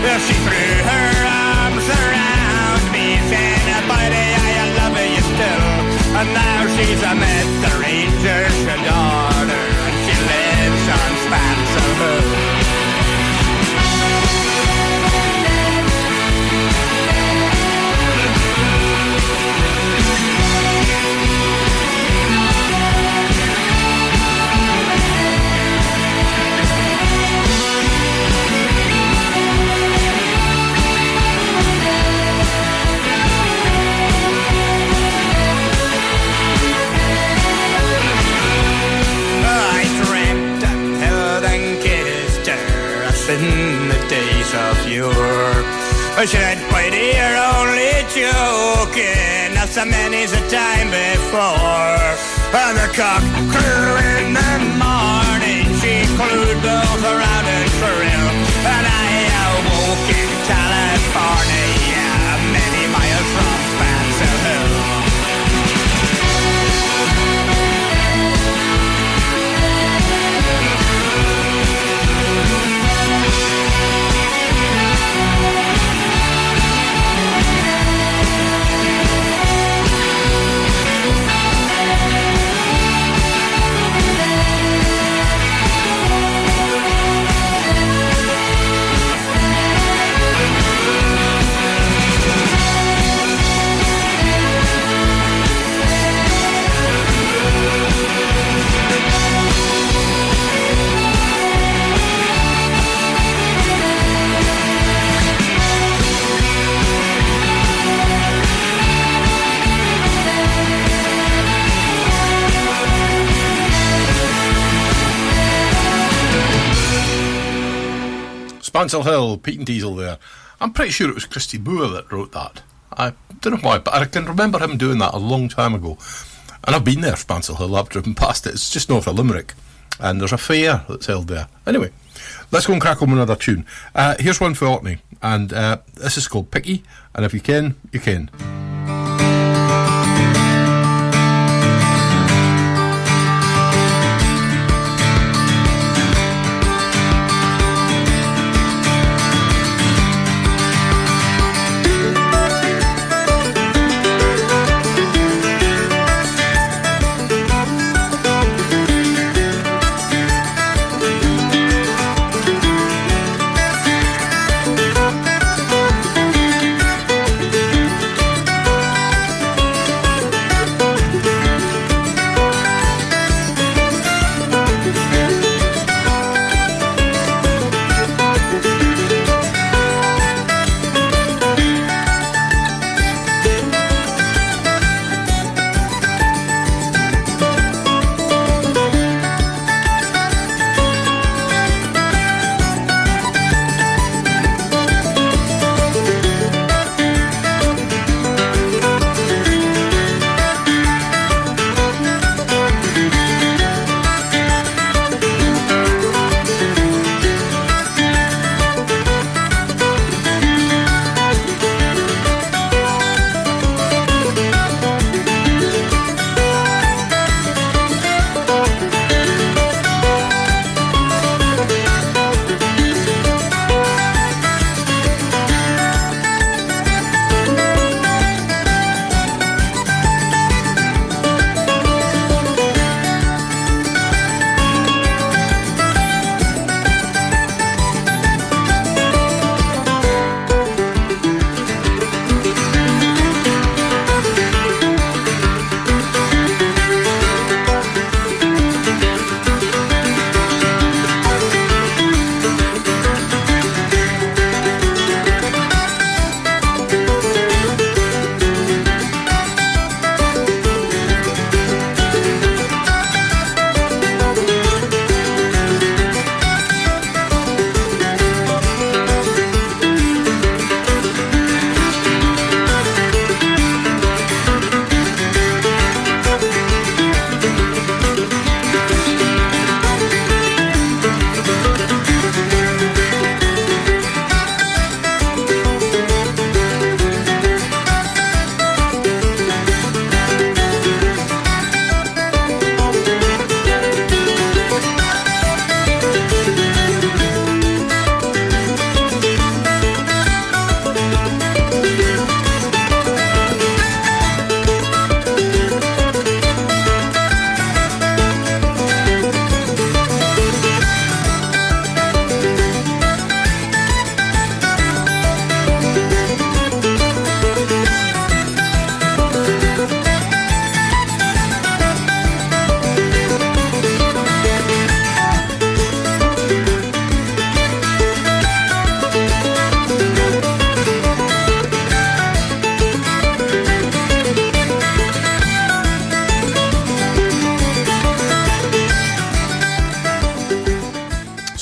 Well, she threw her arms around me, saying, "Buddy, I love you still." And now she's a Met the Ranger's daughter, and she lives on Spancil Hill. In the days of yore, I said, "Buddy, you're only joking." That's so many's a time before. And the cock crew in the morning, she clued both around and thrill. And I awoke in California, many miles from Spancil Hill. Spancil Hill, Pete and Diesel there. I'm pretty sure it was Christy Boer that wrote that. I don't know why, but I can remember him doing that a long time ago. And I've been there, Spancil Hill. I've driven past it. It's just north of Limerick. And there's a fair that's held there. Anyway, let's go and crack on with another tune. Uh, here's one for Orkney. And uh, this is called Picky. And if you can, you can.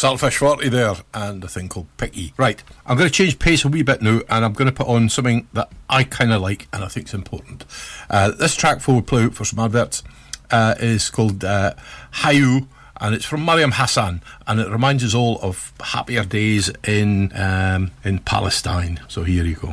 Saltfish forty there and a thing called Picky. Right, I'm going to change pace a wee bit now, and I'm going to put on something that I kind of like and I think is important. Uh, this track for we play out for some adverts uh, is called uh, Hayu, and it's from Mariam Hassan, and it reminds us all of happier days in um, in Palestine. So here you go.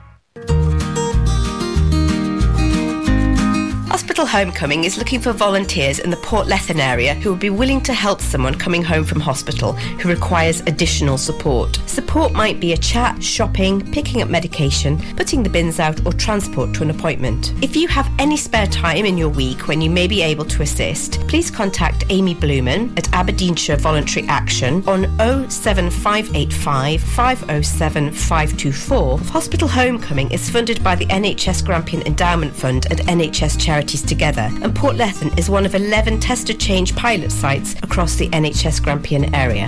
Homecoming is looking for volunteers in the Port Lethen area who would be willing to help someone coming home from hospital who requires additional support. Support might be a chat, shopping, picking up medication, putting the bins out or transport to an appointment. If you have any spare time in your week when you may be able to assist, please contact Amy Blumen at Aberdeenshire Voluntary Action on oh seven five eight five, five oh seven, five two four. Hospital Homecoming is funded by the N H S Grampian Endowment Fund and N H S Charities Together, and Port Lethen is one of eleven tester change pilot sites across the N H S Grampian area.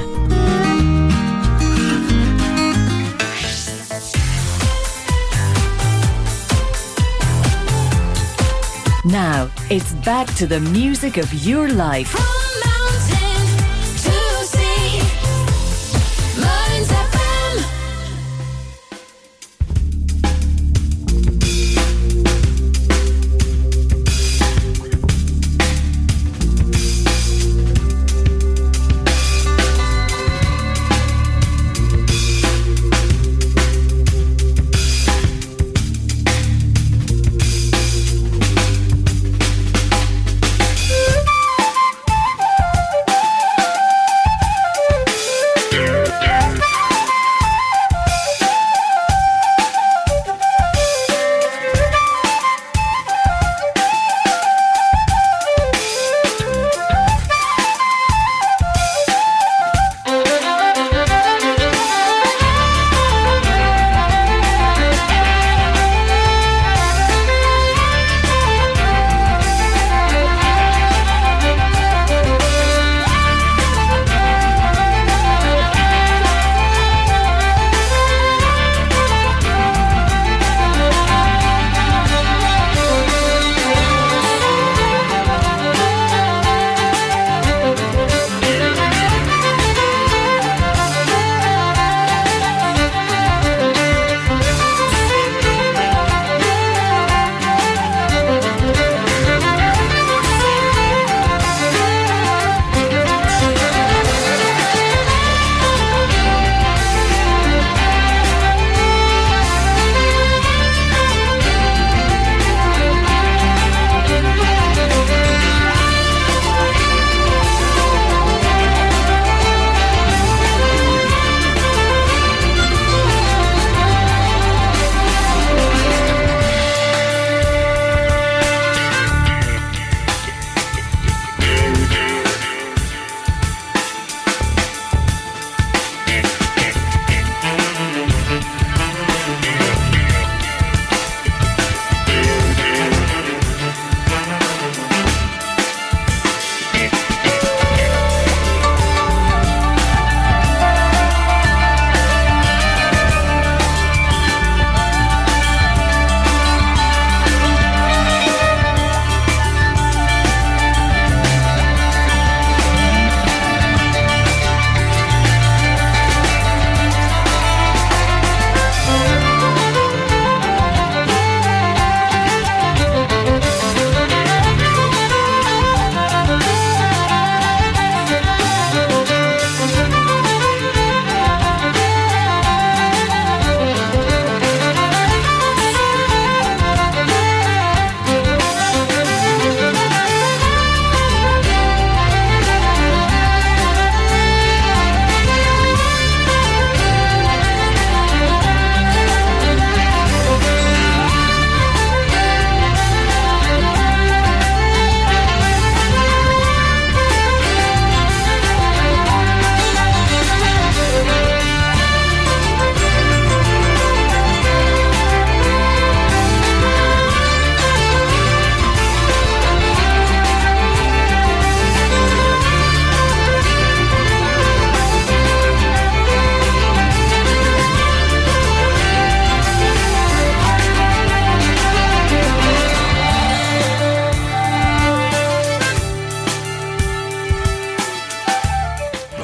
Now, it's back to the music of your life. From mountain to sea, Mearns F M.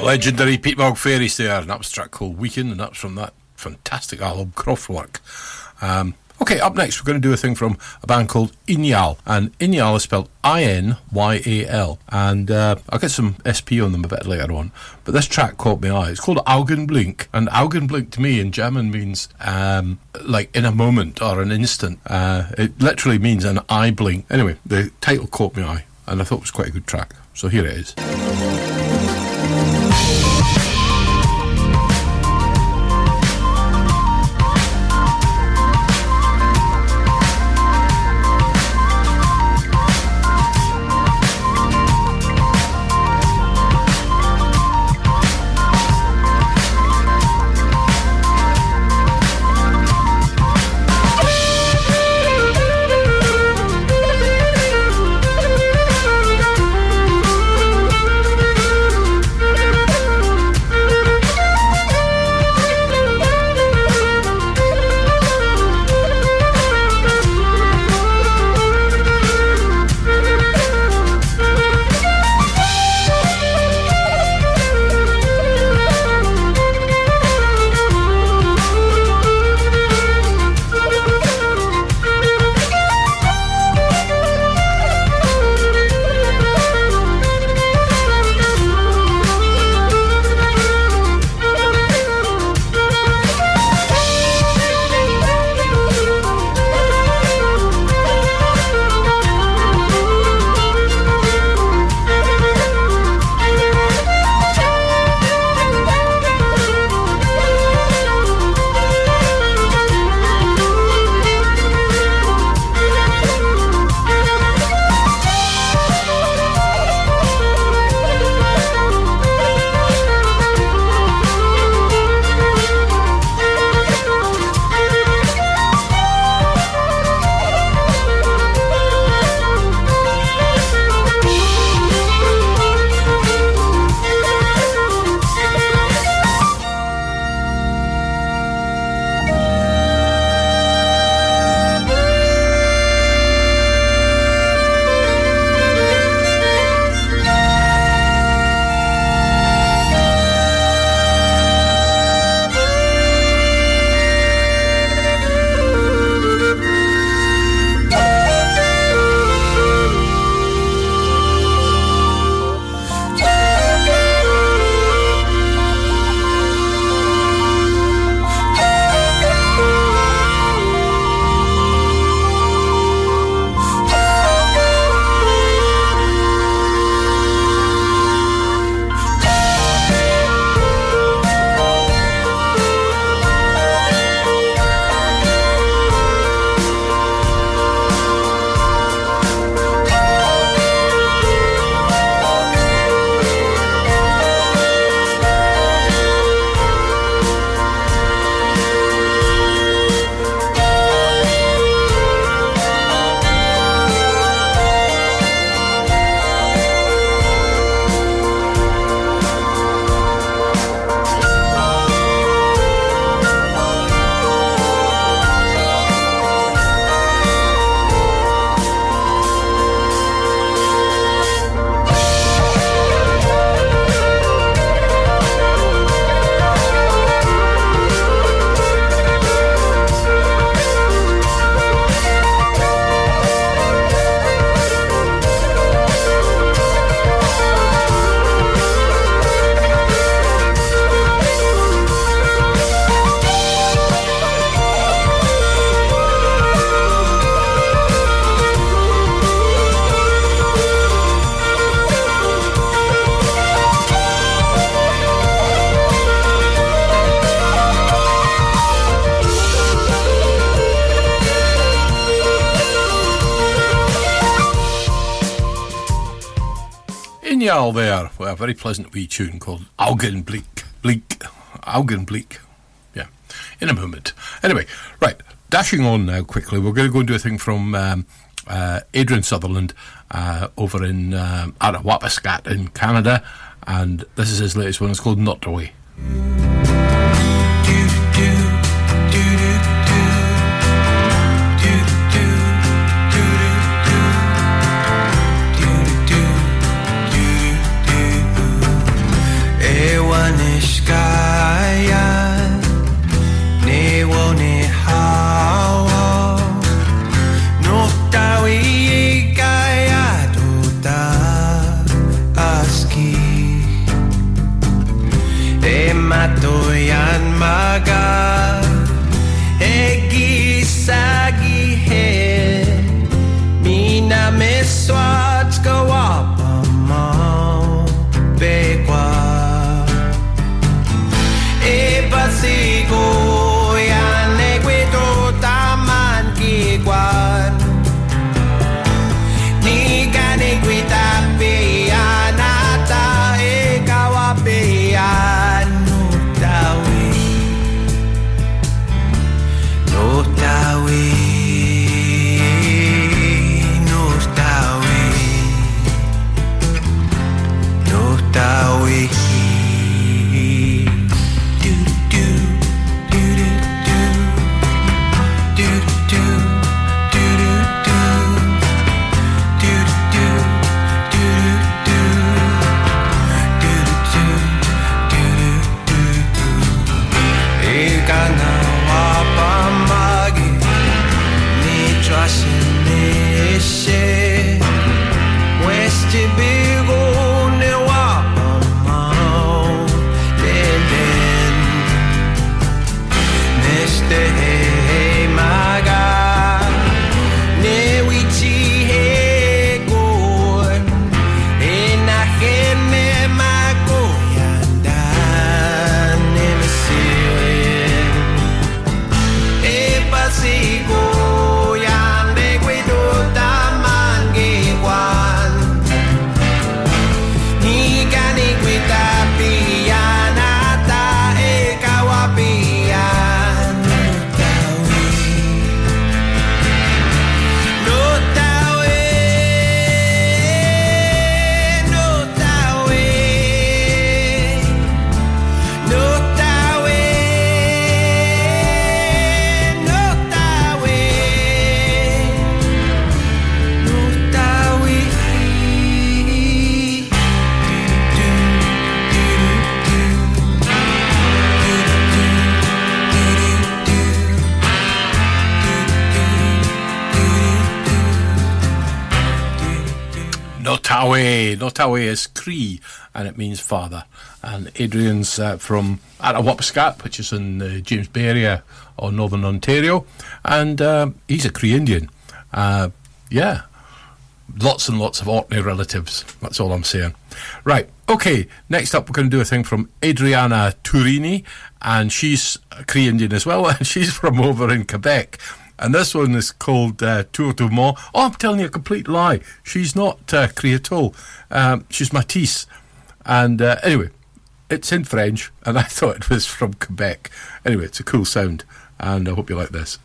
Legendary Pete Bog Fairies there, an abstract called Weekend, and that's from that fantastic album, Kraftwerk. Um, okay, up next, we're going to do a thing from a band called Inyal, and Inyal is spelled I N Y A L, and uh, I'll get some S P on them a bit later on, but this track caught my eye. It's called Augenblink, and Augenblink to me in German means um, like in a moment or an instant. Uh, it literally means an eye blink. Anyway, the title caught my eye, and I thought it was quite a good track, so here it is. There, well, a very pleasant wee tune called Augenblick, Bleak, Augenblick, yeah, in a moment. Anyway, right, dashing on now quickly, we're going to go and do a thing from um, uh, Adrian Sutherland uh, over in um, Attawapiskat in Canada, and this is his latest one. It's called Not Away. It Notaway. Notaway is Cree, and it means father. And Adrian's uh, from Attawapscat, which is in the James Bay area or Northern Ontario, and uh, he's a Cree Indian. Uh, yeah, lots and lots of ordinary relatives. That's all I'm saying. Right, okay, next up we're going to do a thing from Adriana Turini, and she's a Cree Indian as well, and she's from over in Quebec. And this one is called uh, Tour du Mont. Oh, I'm telling you a complete lie. She's not uh, Cree at all. Um, she's Matisse. And uh, anyway, it's in French, and I thought it was from Quebec. Anyway, it's a cool sound, and I hope you like this.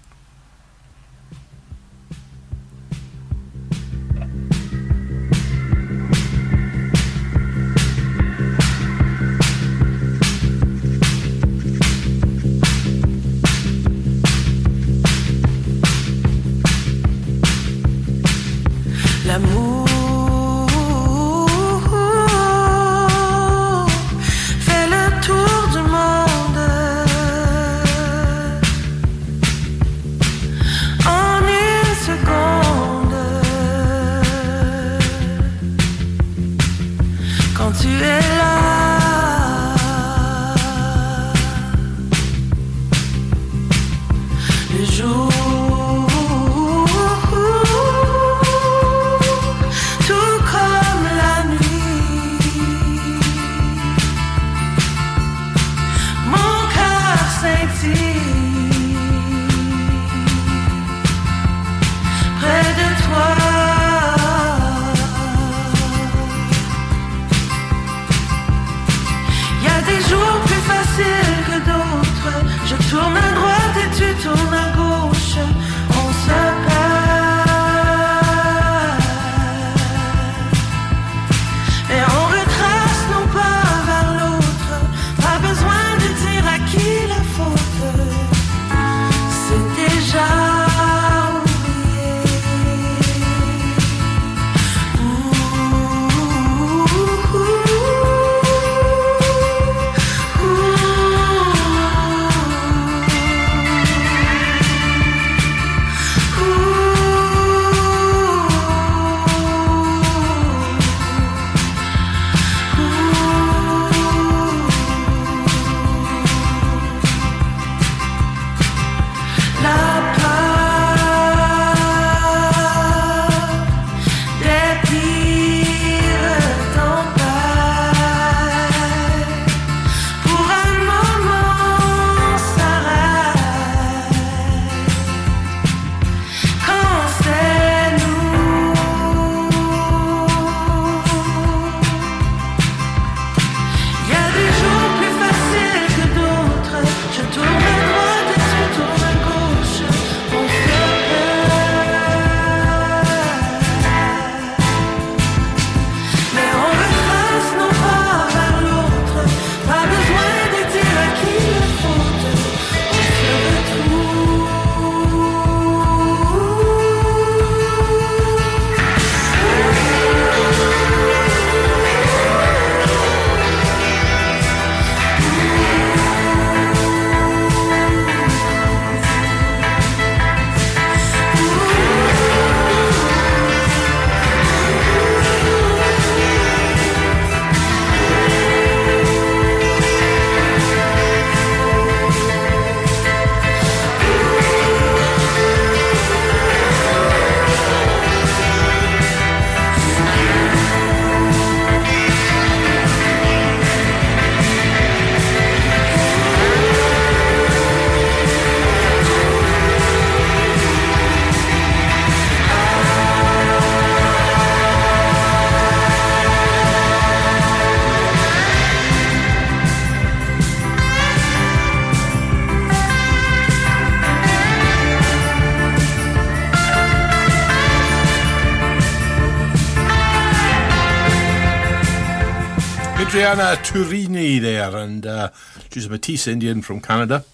Adriana Turini there, and uh, she's a Matisse Indian from Canada.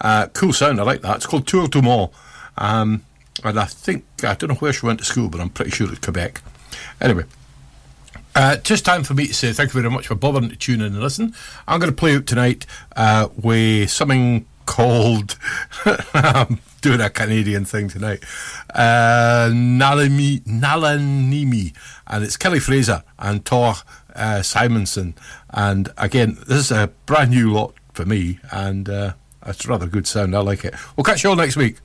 Uh, cool sound, I like that. It's called Tour du Mont, um, and I think, I don't know where she went to school, but I'm pretty sure it's Quebec. Anyway, uh, just time for me to say thank you very much for bothering to tune in and listen. I'm going to play out tonight uh, with something called, I'm doing a Canadian thing tonight, uh, Nalami, Nalanimi, and it's Kelly Fraser and Tor uh, Simonson. And again, this is a brand new lot for me, and uh, it's a rather good sound. I like it. We'll catch you all next week.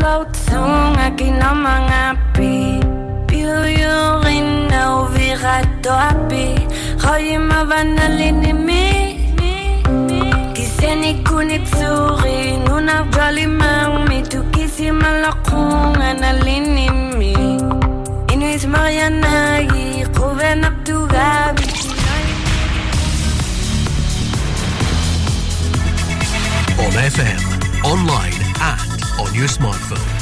Laut song again am happy pure your in now viratopi hoy ma vanalini me kiseni kunik suri nuna galima me tu kisima laqun analini me inis mariana yi quvena tu gabi on F M online at on your smartphone.